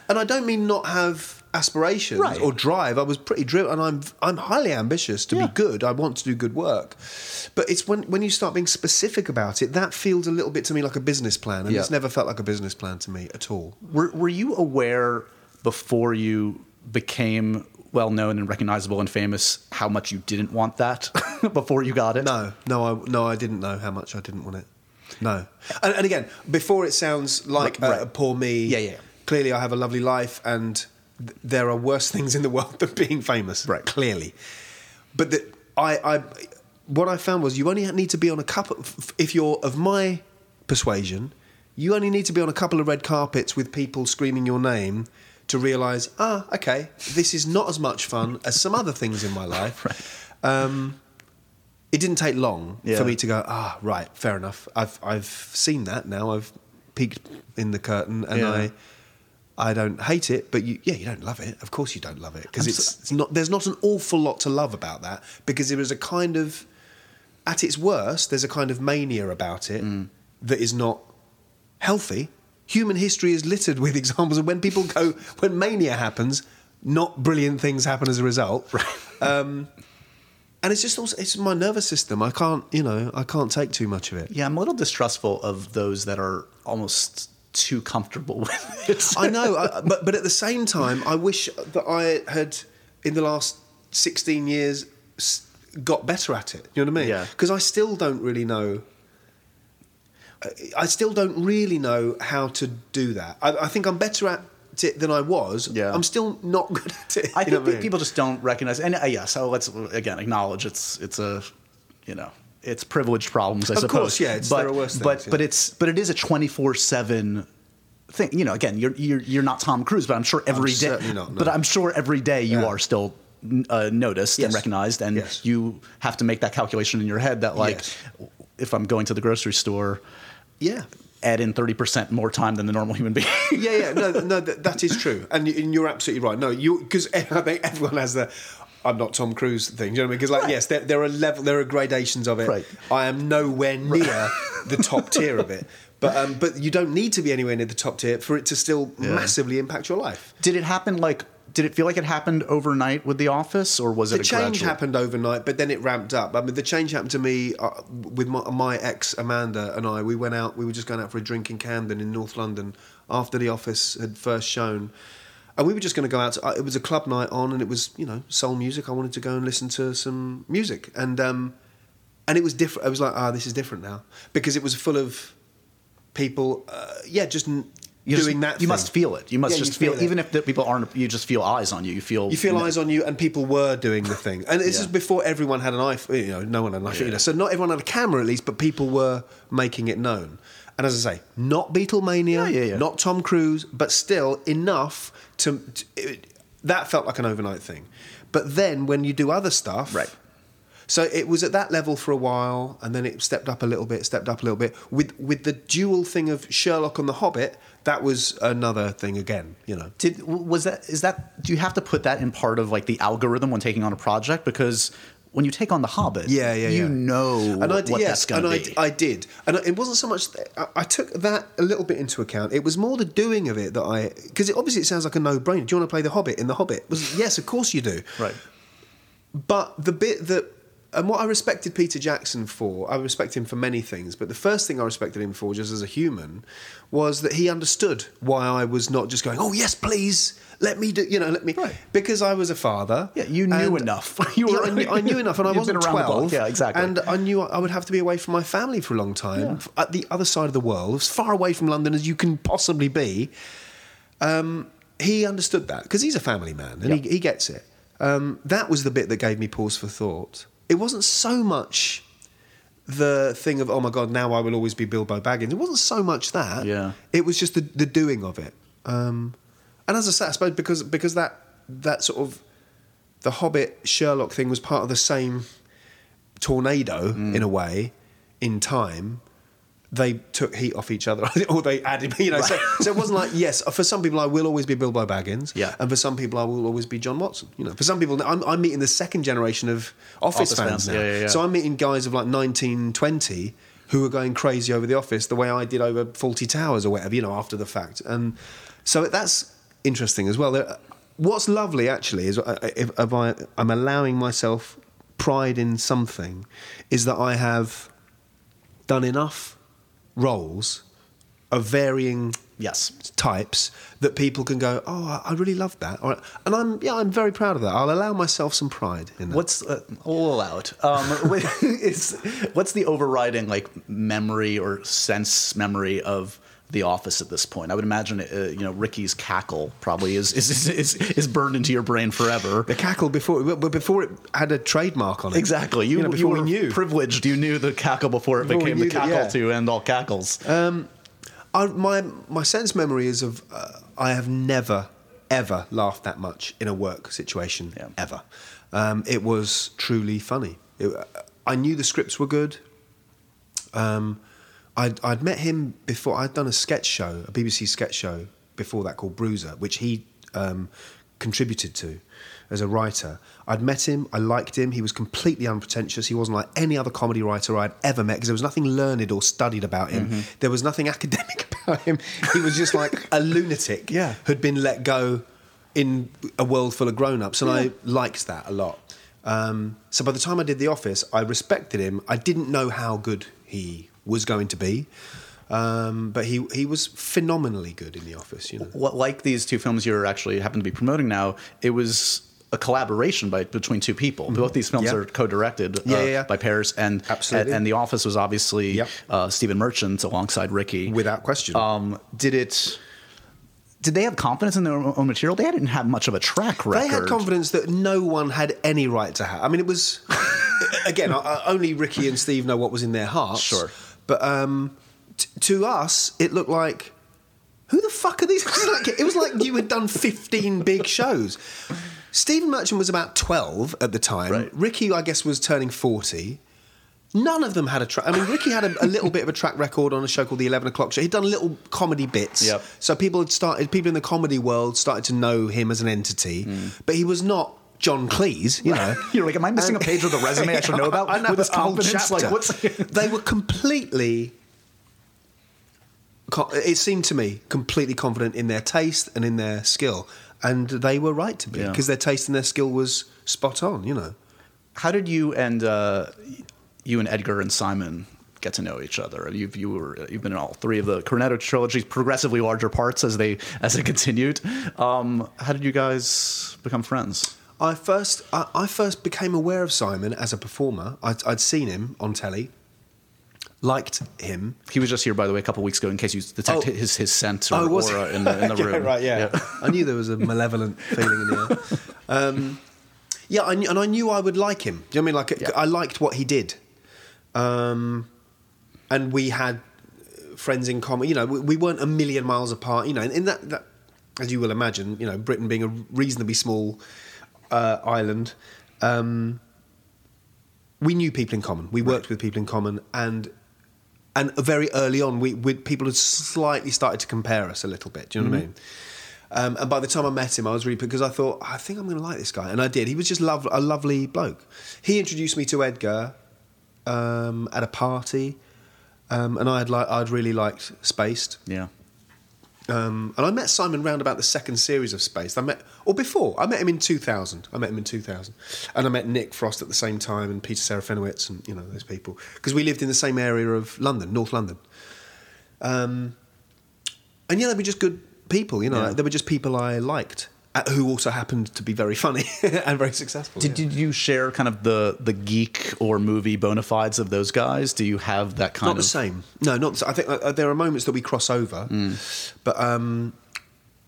And I don't mean not have aspirations right. or drive. I was pretty driven, and I'm I'm highly ambitious to yeah. be good. I want to do good work. But it's when when you start being specific about it, that feels a little bit to me like a business plan, and yeah. it's never felt like a business plan to me at all. Were, were you aware before you became well-known and recognizable and famous how much you didn't want that before you got it? No. No, I, no, I didn't know how much I didn't want it. No. And, and again, before it sounds like right. uh, poor me, yeah, yeah. clearly I have a lovely life and... there are worse things in the world than being famous, right? Clearly, but the, I, I, what I found was you only need to be on a couple. If you're of my persuasion, you only need to be on a couple of red carpets with people screaming your name to realise, ah, okay, this is not as much fun as some other things in my life. Right. Um, it didn't take long yeah. for me to go, ah, right, fair enough. I've I've seen that now. I've peeked in the curtain, and yeah. I. I don't hate it, but you, yeah, you don't love it. Of course you don't love it, because it's, it's not. There's not an awful lot to love about that, because there is a kind of, at its worst, there's a kind of mania about it mm. that is not healthy. Human history is littered with examples of when people go, when mania happens, not brilliant things happen as a result. Right. Um, and it's just also, it's my nervous system. I can't, you know, I can't take too much of it. Yeah, I'm a little distrustful of those that are almost... too comfortable with it. I know, I, but but at the same time, I wish that I had, in the last sixteen years, got better at it. You know what I mean? Yeah. Because I still don't really know. I still don't really know how to do that. I, I think I'm better at it than I was. Yeah. I'm still not good at it. I think people I mean? just don't recognize. And uh, yeah, so let's again acknowledge it's it's a, you know. It's privileged problems, I of suppose. Of course, yeah. It's but, there are worse things, but yeah. but it's but it is a twenty-four seven thing. You know, again, you're you're you're not Tom Cruise, but I'm sure every I'm day. Certainly not, no. But I'm sure every day you yeah. are still uh, noticed yes. and recognized, and yes. you have to make that calculation in your head that, like, yes. if I'm going to the grocery store, yeah, add in thirty percent more time than the normal human being. yeah, yeah, no, no, that, that is true, and, and you're absolutely right. No, you because I think everyone has the. I'm not Tom Cruise thing, you know what I mean? Because, like, right. yes, there, there are level, there are gradations of it. Right. I am nowhere near right. the top tier of it, but um, but you don't need to be anywhere near the top tier for it to still yeah. massively impact your life. Did it happen? Like, did it feel like it happened overnight with The Office, or was it a gradual? The change happened overnight, but then it ramped up. I mean, the change happened to me uh, with my, my ex Amanda and I. We went out. We were just going out for a drink in Camden in North London after The Office had first shown. And we were just going to go out. To, it was a club night on, and it was, you know, soul music. I wanted to go and listen to some music, and um, and it was different. I was like, ah, oh, this is different now, because it was full of people. Uh, yeah, just n- doing just, that. You thing. Must feel it. You must yeah, just you feel, feel even if the people aren't. You just feel eyes on you. You feel you feel you know, eyes on you, and people were doing the thing. And this yeah. is before everyone had an iPhone. You know, no one had an iPhone. Yeah. You know, so not everyone had a camera, at least, but people were making it known. And as I say, not Beatlemania, yeah, yeah, yeah. not Tom Cruise, but still enough to... to it, that felt like an overnight thing. But then when you do other stuff... Right. So it was at that level for a while, and then it stepped up a little bit, stepped up a little bit. With with the dual thing of Sherlock and The Hobbit, that was another thing again, you know. Did was that is that... Do you have to put that in part of, like, the algorithm when taking on a project? Because... when you take on The Hobbit, yeah, yeah, you yeah. know and I d- what yeah, that's going to be. And I, d- I did. And it wasn't so much... Th- I, I took that a little bit into account. It was more the doing of it that I... Because it, obviously it sounds like a no-brainer. Do you want to play The Hobbit in The Hobbit? It was, yes, of course you do. Right. But the bit that... And what I respected Peter Jackson for... I respect him for many things, but the first thing I respected him for, just as a human, was that he understood why I was not just going, oh, yes, please... Let me do, you know, let me... Right. Because I was a father. Yeah, you knew enough. you were, yeah, I, knew, I knew enough, and I wasn't twelve. Yeah, exactly. And I knew I would have to be away from my family for a long time, yeah. at the other side of the world, as far away from London as you can possibly be. Um, he understood that, because he's a family man, and yeah. he, he gets it. Um, that was the bit that gave me pause for thought. It wasn't so much the thing of, oh, my God, now I will always be Bilbo Baggins. It wasn't so much that. Yeah. It was just the, the doing of it. Um And as I said, I suppose because because that that sort of the Hobbit Sherlock thing was part of the same tornado mm. in a way in time. they took heat off each other, or they added, you know. Right. So, so it wasn't like, yes, for some people I will always be Bilbo Baggins, yeah, and for some people I will always be John Watson. You know, for some people, I'm, I'm meeting the second generation of Office, Office fans now. Yeah, yeah, yeah. So I'm meeting guys of like nineteen, twenty who are going crazy over The Office the way I did over Fawlty Towers or whatever, you know, after the fact. And so that's interesting as well. There, what's lovely actually is if, if I, I'm allowing myself pride in something, is that I have done enough roles of varying yes types that people can go, oh, I really love that, or, and I'm yeah I'm very proud of that. I'll allow myself some pride in that. What's uh, all out um, is, what's the overriding like memory or sense memory of The Office at this point? I would imagine, uh, you know, Ricky's cackle probably is is, is is burned into your brain forever. The cackle before, but before it had a trademark on it. Exactly, you, you, know, you were we knew. privileged. You knew the cackle before it before became the cackle that, yeah. to end all cackles. Um, I, my my sense memory is of uh, I have never ever laughed that much in a work situation yeah. ever. Um, it was truly funny. It, I knew the scripts were good. Um. I'd, I'd met him before. I'd done a sketch show, a B B C sketch show before that called Bruiser, which he um, contributed to as a writer. I'd met him. I liked him. He was completely unpretentious. He wasn't like any other comedy writer I'd ever met because there was nothing learned or studied about him. Mm-hmm. There was nothing academic about him. He was just like a lunatic yeah. who'd been let go in a world full of grown-ups, and yeah. I liked that a lot. Um, so by the time I did The Office, I respected him. I didn't know how good he was going to be, um, but he he was phenomenally good in The Office. You know, what, like these two films you're actually happen to be promoting now, it was a collaboration by between two people. Mm-hmm. Both these films yep. are co-directed yeah, uh, yeah, yeah. by pairs, and, and and The Office was obviously yep. uh, Stephen Merchant alongside Ricky, without question. Um, did it? Did they have confidence in their own material? They didn't have much of a track record. They had confidence that no one had any right to have. I mean, it was again only Ricky and Steve know what was in their hearts. Sure. But um, t- to us, it looked like, who the fuck are these? It was like you had done fifteen big shows. Stephen Merchant was about twelve at the time. Right. Ricky, I guess, was turning forty. None of them had a track. I mean, Ricky had a, a little bit of a track record on a show called The eleven o'clock Show. He'd done little comedy bits. Yep. So people had started, people in the comedy world started to know him as an entity. Mm. But he was not John Cleese, you know. You're like, am I missing um, a page of the resume I should know about? I know, with this confidence, like, what's... They were completely, it seemed to me, completely confident in their taste and in their skill. And they were right to be, because yeah. their taste and their skill was spot on, you know. How did you and, uh, you and Edgar and Simon get to know each other? You've you were you've been in all three of the Cornetto trilogies, progressively larger parts as they as it continued. Um, how did you guys become friends? I first I, I first became aware of Simon as a performer. I'd, I'd seen him on telly, liked him. He was just here, by the way, a couple of weeks ago in case you detect oh. his, his scent or oh, was aura in the, in the room. Yeah, right, yeah. yeah. I knew there was a malevolent feeling in the air. Um, yeah, I knew, and I knew I would like him. Do you know what I mean? Like, yeah. I liked what he did. Um, and we had friends in common. You know, we, we weren't a million miles apart. You know, and in that, that, as you will imagine, you know, Britain being a reasonably small Uh, island, um, we knew people in common. We worked right. with people in common, and and very early on, we we people had slightly started to compare us a little bit. Do you know mm-hmm. what I mean? Um, and by the time I met him, I was really because I thought I think I'm going to like this guy, and I did. He was just love a lovely bloke. He introduced me to Edgar um, at a party, um, and I'd like I'd really liked Spaced. Yeah. Um, and I met Simon round about the second series of Spaced. I met, or before, I met him in two thousand. I met him in two thousand. And I met Nick Frost at the same time and Peter Serafinowicz and, you know, those people. Because we lived in the same area of London, North London. Um, and, yeah, they were just good people, you know. Yeah. They were just people I liked, who also happened to be very funny and very successful. Did, yeah. did you share kind of the, the geek or movie bona fides of those guys? Do you have that kind not of... Not the same. No, not the same. I think uh, there are moments that we cross over. Mm. But, um,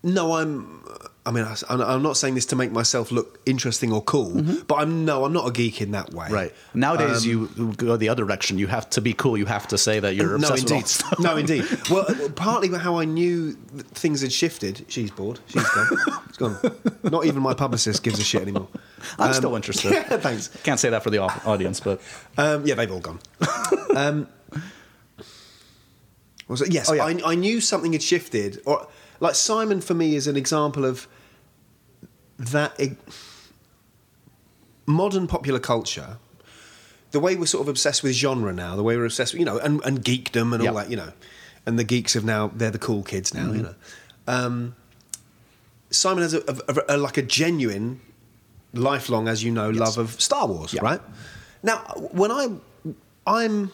no, I'm... I mean, I, I'm not saying this to make myself look interesting or cool, mm-hmm. but I'm no, I'm not a geek in that way. Right. Nowadays, um, you go the other direction. You have to be cool. You have to say that you're obsessed with all stuff. No, indeed. Well, partly how I knew things had shifted. She's bored. She's gone. It's gone. Not even my publicist gives a shit anymore. I'm um, still interested. Yeah, thanks. Can't say that for the audience, but... Um, yeah, they've all gone. um, Was it? Yes. Oh, yeah. I, I knew something had shifted. Or like Simon, for me, is an example of that ig- modern popular culture. The way we're sort of obsessed with genre now, the way we're obsessed with, you know, and, and geekdom and yep. all that, you know. And the geeks have now, they're the cool kids now, mm-hmm. you know. Um, Simon has a, a, a, a like a genuine, lifelong, as you know, yes. love of Star Wars, yep. right? Now, when I, I'm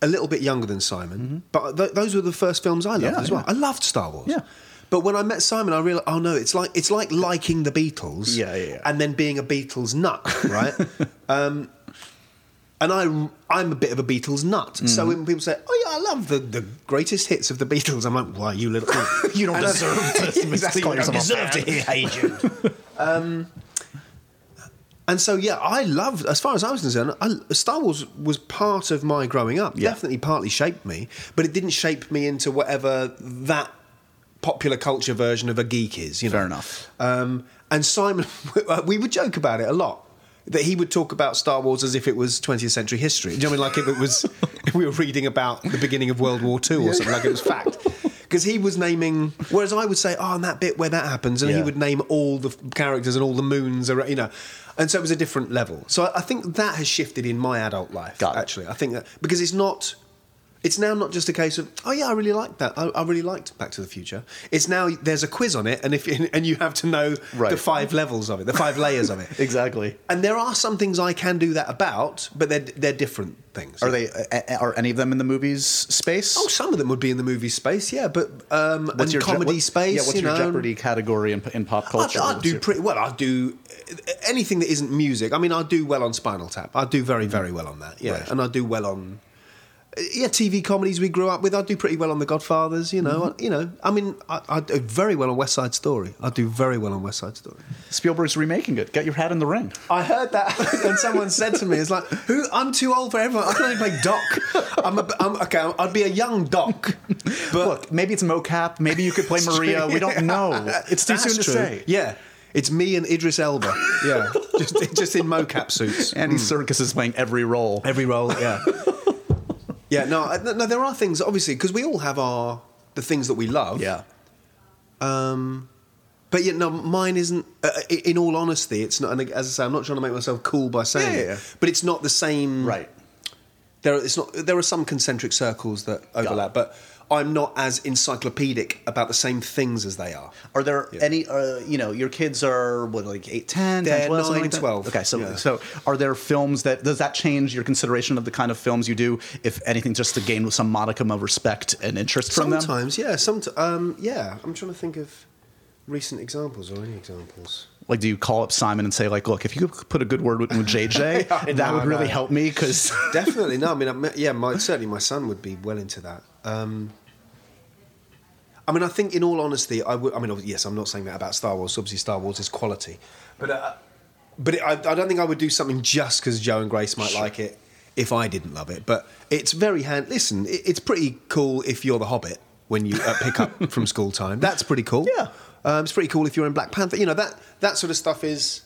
a little bit younger than Simon, mm-hmm. but th- those were the first films I loved yeah, as well. Yeah. I loved Star Wars. Yeah. But when I met Simon, I realised, oh, no, it's like it's like liking the Beatles yeah, yeah, yeah. and then being a Beatles nut, right? um, and I, I'm a bit of a Beatles nut. Mm. So when people say, oh, yeah, I love the, the greatest hits of the Beatles, I'm like, why, you little... you don't deserve to... yeah, exactly, you don't deserve to hear Agent. um, and so, yeah, I loved, as far as I was concerned, I, Star Wars was part of my growing up. Yeah. Definitely partly shaped me, but it didn't shape me into whatever that... popular culture version of a geek is, you know. Fair enough. Um, and Simon, we would joke about it a lot, that he would talk about Star Wars as if it was twentieth century history. Do you know what I mean? Like if it was, if we were reading about the beginning of World War Two or something, like it was fact. Because he was naming, whereas I would say, oh, and that bit where that happens, and yeah. he would name all the characters and all the moons, around, you know. And so it was a different level. So I think that has shifted in my adult life, Got actually. It. I think that, because it's not... It's now not just a case of, oh, yeah, I really liked that. I, I really liked Back to the Future. It's now there's a quiz on it, and if and you have to know right. the five levels of it, the five layers of it. Exactly. And there are some things I can do that about, but they're, they're different things. Are they? Are any of them in the movies space? Oh, some of them would be in the movies space, yeah, but um, what's and your comedy je- what, space. Yeah, what's you your know? Jeopardy category in, in pop culture? I'd, I'd do pretty well. I'd do anything that isn't music. I mean, I'd do well on Spinal Tap. I'd do very, very well on that, yeah. Right. And I'd do well on... Yeah, T V comedies we grew up with. I do pretty well on The Godfathers, you know. Mm-hmm. I, you know, I mean, I, I do very well on West Side Story. I do very well on West Side Story. Spielberg's remaking it. Get your hat in the ring. I heard that, and someone said to me, "It's like, who? I'm too old for everyone. I can only play Doc. I'm, a, I'm okay. I'd be a young Doc." But look, maybe it's mocap. Maybe you could play Maria. True. We don't know. It's too That's soon to true. say. Yeah. It's me and Idris Elba, yeah, just just in mocap suits. Andy mm. Serkis is playing every role. Every role, yeah. Yeah, no, no, there are things, obviously, because we all have our the things that we love. Yeah. Um, but, you know, mine isn't, uh, in all honesty, it's not, and as I say, I'm not trying to make myself cool by saying yeah, yeah, yeah. it, but it's not the same. Right. There are, it's not, there are some concentric circles that overlap, but I'm not as encyclopedic about the same things as they are. Are there yeah. any, uh, you know, your kids are, what, like eight, ten, They're ten, twelve? They're nine, twelve. Okay, so, yeah. so are there films that, does that change your consideration of the kind of films you do, if anything, just to gain some modicum of respect and interest from them? Sometimes, yeah. Sometimes, um, yeah. I'm trying to think of recent examples or any examples. Like, do you call up Simon and say, like, look, if you could put a good word with J J, yeah, that no, would really no. help me? Cause Definitely. No, I mean, I'm, yeah, my, certainly my son would be well into that. Um, I mean, I think in all honesty, I would, I mean, yes, I'm not saying that about Star Wars. Obviously, Star Wars is quality. But uh, but it, I, I don't think I would do something just because Joe and Grace might sure. like it if I didn't love it. But it's very hand... Listen, it, it's pretty cool if you're the Hobbit when you uh, pick up from school time. That's pretty cool. Yeah. Um, it's pretty cool if you're in Black Panther. You know, that, that sort of stuff is...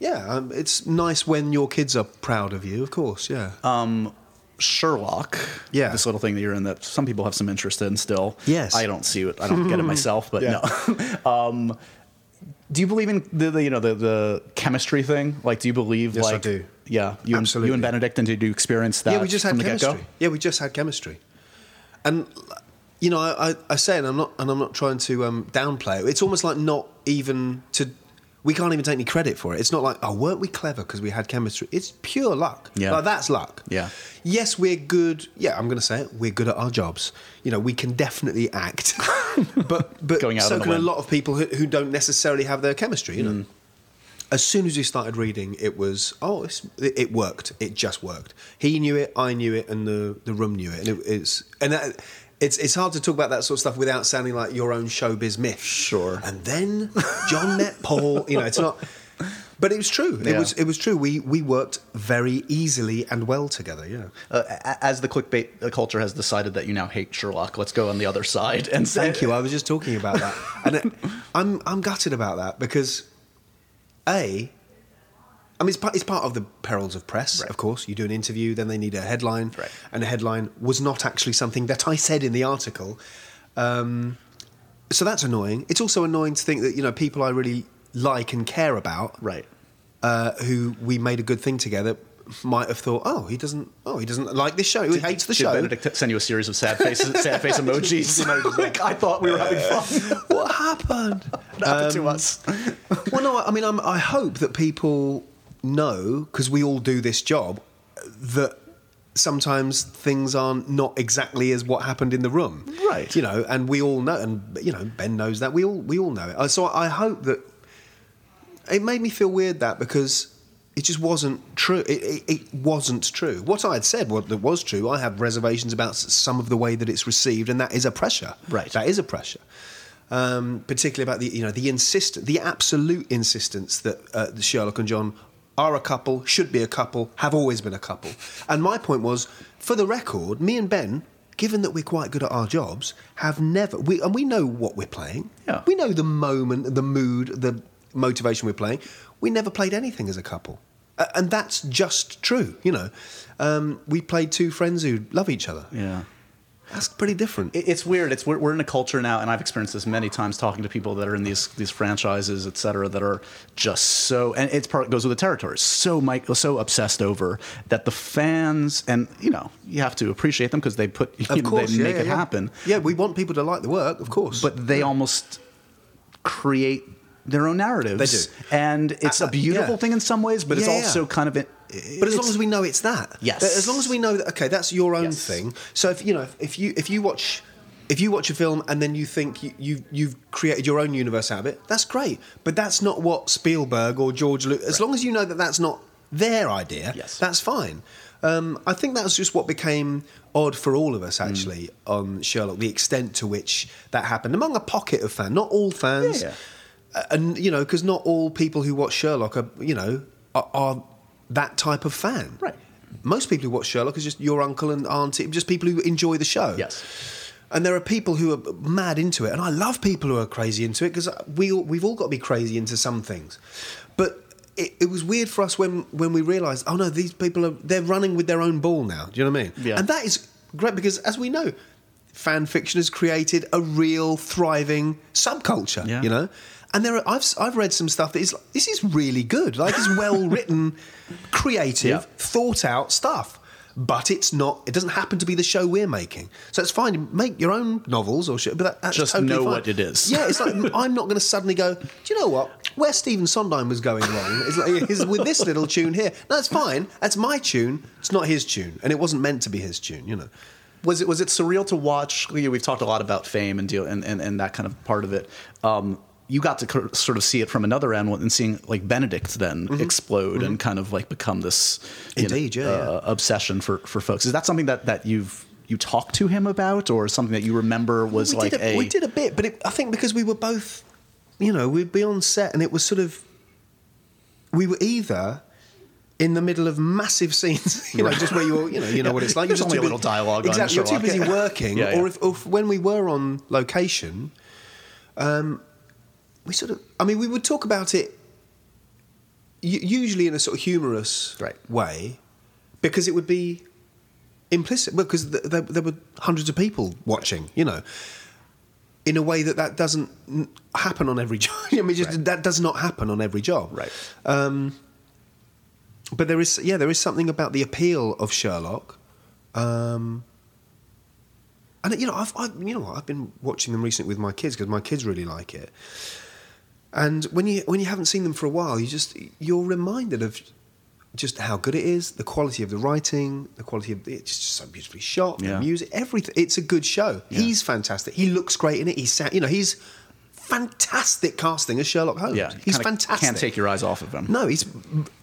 Yeah, um, it's nice when your kids are proud of you, of course, yeah. Um, Sherlock, yeah, this little thing that you're in that some people have some interest in still. Yes. I don't see it. I don't get it myself, but yeah. no. um, do you believe in the, the you know the, the chemistry thing? Like, do you believe? Yes, like, I do. Yeah, you absolutely. And, you and Benedict, did you experience that? Yeah, we just had from chemistry. The get-go? Yeah, we just had chemistry, and you know, I, I say, and I'm not, and I'm not trying to um, downplay it. It's almost like not even to. We can't even take any credit for it. It's not like, oh, weren't we clever because we had chemistry? It's pure luck. Yeah. Like, that's luck. Yeah. Yes, we're good. Yeah, I'm going to say it. We're good at our jobs. You know, we can definitely act. but but Going out so can a lot of people who, who don't necessarily have their chemistry, you know. Mm. As soon as we started reading, it was, oh, it's, it worked. It just worked. He knew it, I knew it, and the, the room knew it. And it, it's... and that, It's it's hard to talk about that sort of stuff without sounding like your own showbiz myth. Sure. And then John met Paul. You know, it's not. But it was true. It yeah. was it was true. We we worked very easily and well together. Yeah. Uh, as the clickbait culture has decided that you now hate Sherlock, let's go on the other side. And thank you. I was just talking about that, and it, I'm I'm gutted about that because, A, I mean, it's part, it's part of the perils of press, right. Of course. You do an interview, then they need a headline, right. And the headline was not actually something that I said in the article. Um, so that's annoying. It's also annoying to think that, you know, people I really like and care about, right. uh, who we made a good thing together, might have thought, oh, he doesn't, oh, he doesn't like this show. He did, hates the did show. Benedict send you a series of sad faces, sad face emojis? Like, I thought we were having fun. What happened? What happened um, to us? Well, no, I mean, I'm, I hope that people know, because we all do this job, that sometimes things aren't not exactly as what happened in the room, right? You know, and we all know, and you know, Ben knows that. We all we all know it. So I hope that it made me feel weird that because. It just wasn't true. It, it, it wasn't true. What I had said what, that was true, I have reservations about some of the way that it's received, and that is a pressure. Right. That is a pressure. Um, particularly about the, you know, the insist, the absolute insistence that uh, Sherlock and John are a couple, should be a couple, have always been a couple. And my point was, for the record, me and Ben, given that we're quite good at our jobs, have never... We, and we know what we're playing. Yeah. We know the moment, the mood, the motivation we're playing... We never played anything as a couple. Uh, and that's just true, you know. Um, we played two friends who love each other. Yeah. That's pretty different. It, it's weird. It's we're, we're in a culture now, and I've experienced this many times talking to people that are in these these franchises, et cetera, that are just so... And it's part, it goes with the territory. So, Mike, so obsessed over that the fans... And, you know, you have to appreciate them because they put... You of know, course, They yeah, make yeah, it yeah. happen. Yeah, we want people to like the work, of course. But they yeah. almost create... their own narratives. They do. And it's uh, a beautiful yeah. thing in some ways, but yeah, it's also yeah. kind of... It, it, but as long as we know it's that. Yes. As long as we know that, okay, that's your own yes. thing. So, if you know, if, if you if you watch... If you watch a film and then you think you, you, you've created your own universe out of it, that's great. But that's not what Spielberg or George Lucas... As right. long as you know that that's not their idea, yes. that's fine. Um, I think that was just what became odd for all of us, actually, mm. on Sherlock, the extent to which that happened. Among a pocket of fans, not all fans... Yeah, yeah. And, you know, because not all people who watch Sherlock are, you know, are, are that type of fan. Right. Most people who watch Sherlock is just your uncle and auntie, just people who enjoy the show. Yes. And there are people who are mad into it. And I love people who are crazy into it because we, we've all got to be crazy into some things. But it, it was weird for us when, when we realised, oh, no, these people, are they're running with their own ball now. Do you know what I mean? Yeah. And that is great because, as we know, fan fiction has created a real thriving subculture, yeah. you know? And there are, I've I've read some stuff that is like, this is really good. Like, it's well written, creative, yeah. thought out stuff. But it's not. It doesn't happen to be the show we're making. So it's fine. Make your own novels or shit. But that, that's just totally know fine. What it is. Yeah, it's like I'm not going to suddenly go. Do you know what? Where Stephen Sondheim was going wrong is like is with this little tune here. No, it's fine. That's my tune. It's not his tune, and it wasn't meant to be his tune. You know. Was it was it surreal to watch? You know, we've talked a lot about fame and deal and, and, and that kind of part of it. Um, You got to sort of see it from another end and seeing like Benedict then mm-hmm. explode mm-hmm. and kind of like become this Indeed, know, yeah, uh, yeah. obsession for, for folks. Is that something that, that you've you talked to him about or something that you remember was we like a, a... We did a bit, but it, I think because we were both, you know, we'd be on set and it was sort of... We were either... in the middle of massive scenes, you know, right. just where you're, you know, you know yeah. what it's like. There's you're just only a little busy, dialogue exactly, on Sherlock. You're too busy working, yeah, yeah. Or, if, or if when we were on location... um. We sort of, I mean, we would talk about it usually in a sort of humorous right. way because it would be implicit, because th- th- there were hundreds of people watching, you know, in a way that that doesn't happen on every job. I mean, just, right. that does not happen on every job. Right. Um, but there is, yeah, there is something about the appeal of Sherlock. Um, and, you know, I've, I've, you know what, I've been watching them recently with my kids because my kids really like it. And when you when you haven't seen them for a while, you just you're reminded of just how good it is, the quality of the writing, the quality of it's just so beautifully shot, yeah. the music, everything. It's a good show. Yeah. He's fantastic. He looks great in it. He's you know he's fantastic casting as Sherlock Holmes. Yeah, he's fantastic. Can't take your eyes off of him. No, he's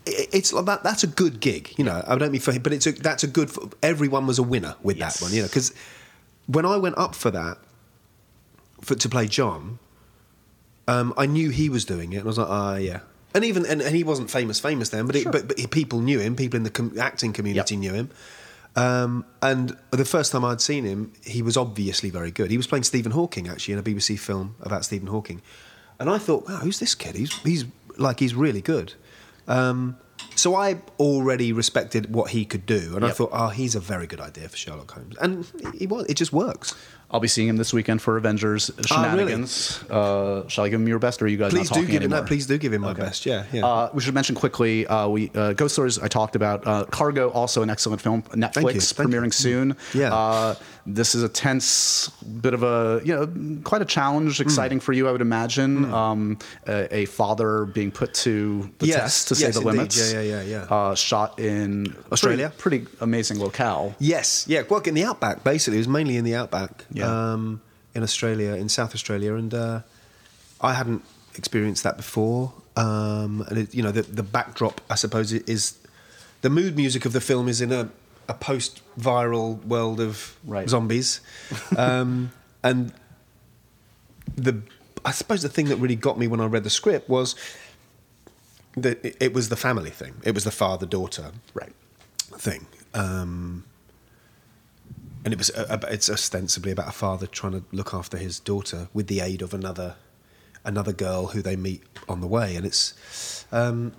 it's like that. That's a good gig. You know, I don't mean for him, but it's a, that's a good. Everyone was a winner with yes. that one. You know, because when I went up for that for to play John. Um, I knew he was doing it, and I was like, ah, oh, yeah. And even and, and he wasn't famous, famous then, but, it, sure. but but people knew him. People in the com- acting community yep. knew him. Um, and the first time I'd seen him, he was obviously very good. He was playing Stephen Hawking actually in a B B C film about Stephen Hawking, and I thought, wow, who's this kid? He's he's like he's really good. Um, So I already respected what he could do, and yep. I thought, oh, he's a very good idea for Sherlock Holmes. And he was. It just works. I'll be seeing him this weekend for Avengers shenanigans. Oh, really? uh, shall I give him your best, or are you guys please not talking do give anymore? Him, no, please do give him my okay. best, yeah. yeah. Uh, we should mention quickly, uh, we uh, Ghost Stories I talked about. Uh, Cargo, also an excellent film. Netflix, Thank you. Thank premiering you. soon. Yeah. Uh, this is a tense bit of a, you know, quite a challenge, exciting mm. for you, I would imagine. Mm. Um, a, a father being put to the yes. test, to yes, say yes, the indeed. limits. Yeah, yeah, yeah. yeah. Uh, shot in Australia. Pretty, pretty amazing locale. Yes, yeah. Well, in the outback, basically. It was mainly in the outback. Yeah. Yeah. Um, in Australia, in South Australia, and uh, I hadn't experienced that before. Um, and it, you know, the, the backdrop, I suppose, is the mood music of the film is in a, a post-viral world of right. zombies, um, and the I suppose the thing that really got me when I read the script was that it, it was the family thing. It was the father-daughter right. thing. Um, And it was a, it's ostensibly about a father trying to look after his daughter with the aid of another another girl who they meet on the way, and it's um,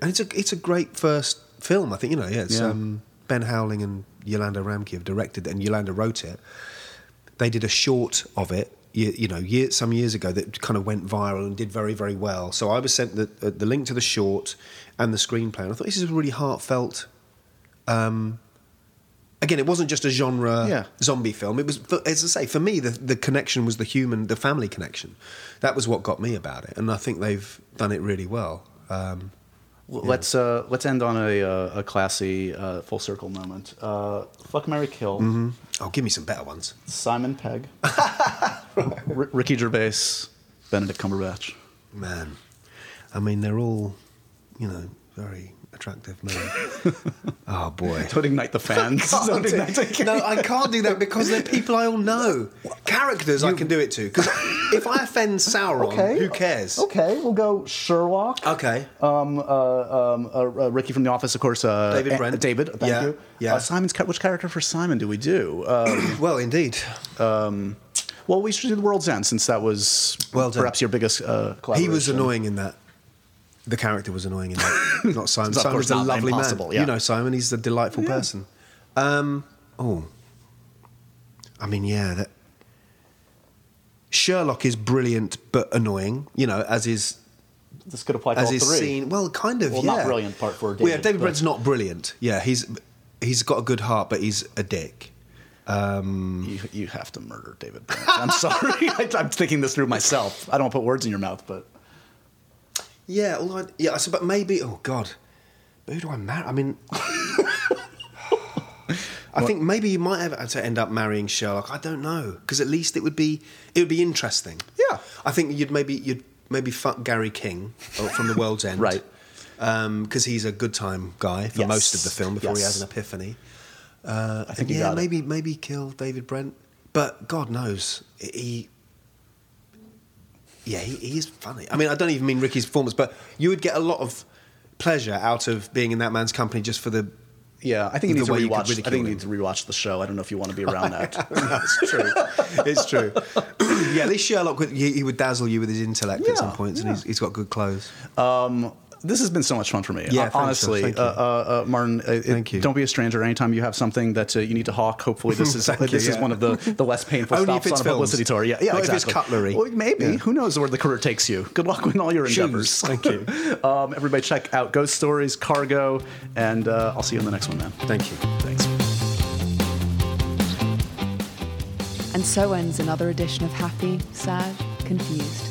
and it's a it's a great first film, I think. You know, yeah, it's yeah. Um, Ben Howling and Yolanda Ramke have directed it, and Yolanda wrote it. They did a short of it, you, you know, year, some years ago that kind of went viral and did very very well. So I was sent the the link to the short and the screenplay, and I thought this is a really heartfelt. Um, Again, it wasn't just a genre yeah. zombie film. It was, as I say, for me, the, the connection was the human, the family connection. That was what got me about it, and I think they've done it really well. Um, well yeah. Let's uh, let's end on a, a classy uh, full circle moment. Uh, fuck, marry, kill. Mm-hmm. Oh, give me some better ones. Simon Pegg, R- Ricky Gervais, Benedict Cumberbatch. Man, I mean, they're all, you know, very. Attractive man. Oh boy. Don't ignite the fans. I Don't ignite the no, I can't do that because they're people I all know. What? Characters you... I can do it to. Because if I offend Sauron, okay. who cares? Okay, we'll go Sherlock. Okay. Um, uh, um, uh, uh, Ricky from The Office, of course. Uh, David Brent. Uh, David, thank yeah. you. Yeah. Uh, Simon's ca- which character for Simon do we do? Um, well, indeed. Um, well, we should do The World's End since that was well perhaps your biggest uh, collaboration. He was annoying in that. The character was annoying in that. Not Simon. Simon's a lovely man. Yeah. You know Simon, he's a delightful yeah. person. Um, oh. I mean, yeah. That... Sherlock is brilliant but annoying, you know, as is... This could apply to all three. Seen, well, kind of, well, yeah. Well, not brilliant part for David. Well, yeah, David Brent's not brilliant. Yeah, he's he's got a good heart, but he's a dick. Um, you, you have to murder David Brent. I'm sorry. I, I'm thinking this through myself. I don't want to put words in your mouth, but... Yeah, although I, yeah, so, but maybe. Oh God, but who do I marry? I mean, I what? think maybe you might have to end up marrying Sherlock. I don't know, because at least it would be it would be interesting. Yeah, I think you'd maybe you'd maybe fuck Gary King from The World's End, right? Because um, he's a good time guy for yes. most of the film before yes. he has an epiphany. Uh, I think and, yeah, got maybe it. maybe kill David Brent, but God knows he. Yeah, he, he is funny. I mean, I don't even mean Ricky's performance, but you would get a lot of pleasure out of being in that man's company just for the. Yeah, I think you need to rewatch. You I think you need to rewatch the show. I don't know if you want to be around that. No, it's true. It's true. Yeah, at least Sherlock would, he, he would dazzle you with his intellect yeah, at some points, yeah. and he's, he's got good clothes. Um, This has been so much fun for me. Yeah, honestly, thank you. Uh, uh, uh, Martin, uh, thank it, you. Don't be a stranger. Anytime you have something that uh, you need to hawk, hopefully this is this you, is yeah. one of the, the less painful stops on a publicity tour. Yeah, yeah, not exactly. If it's cutlery, well, maybe. Yeah. Who knows where the career takes you? Good luck with all your Shoes. endeavors. Thank you. um, everybody, check out Ghost Stories, Cargo, and uh, I'll see you in the next one, man. Thank you. Thanks. And so ends another edition of Happy, Sad, Confused.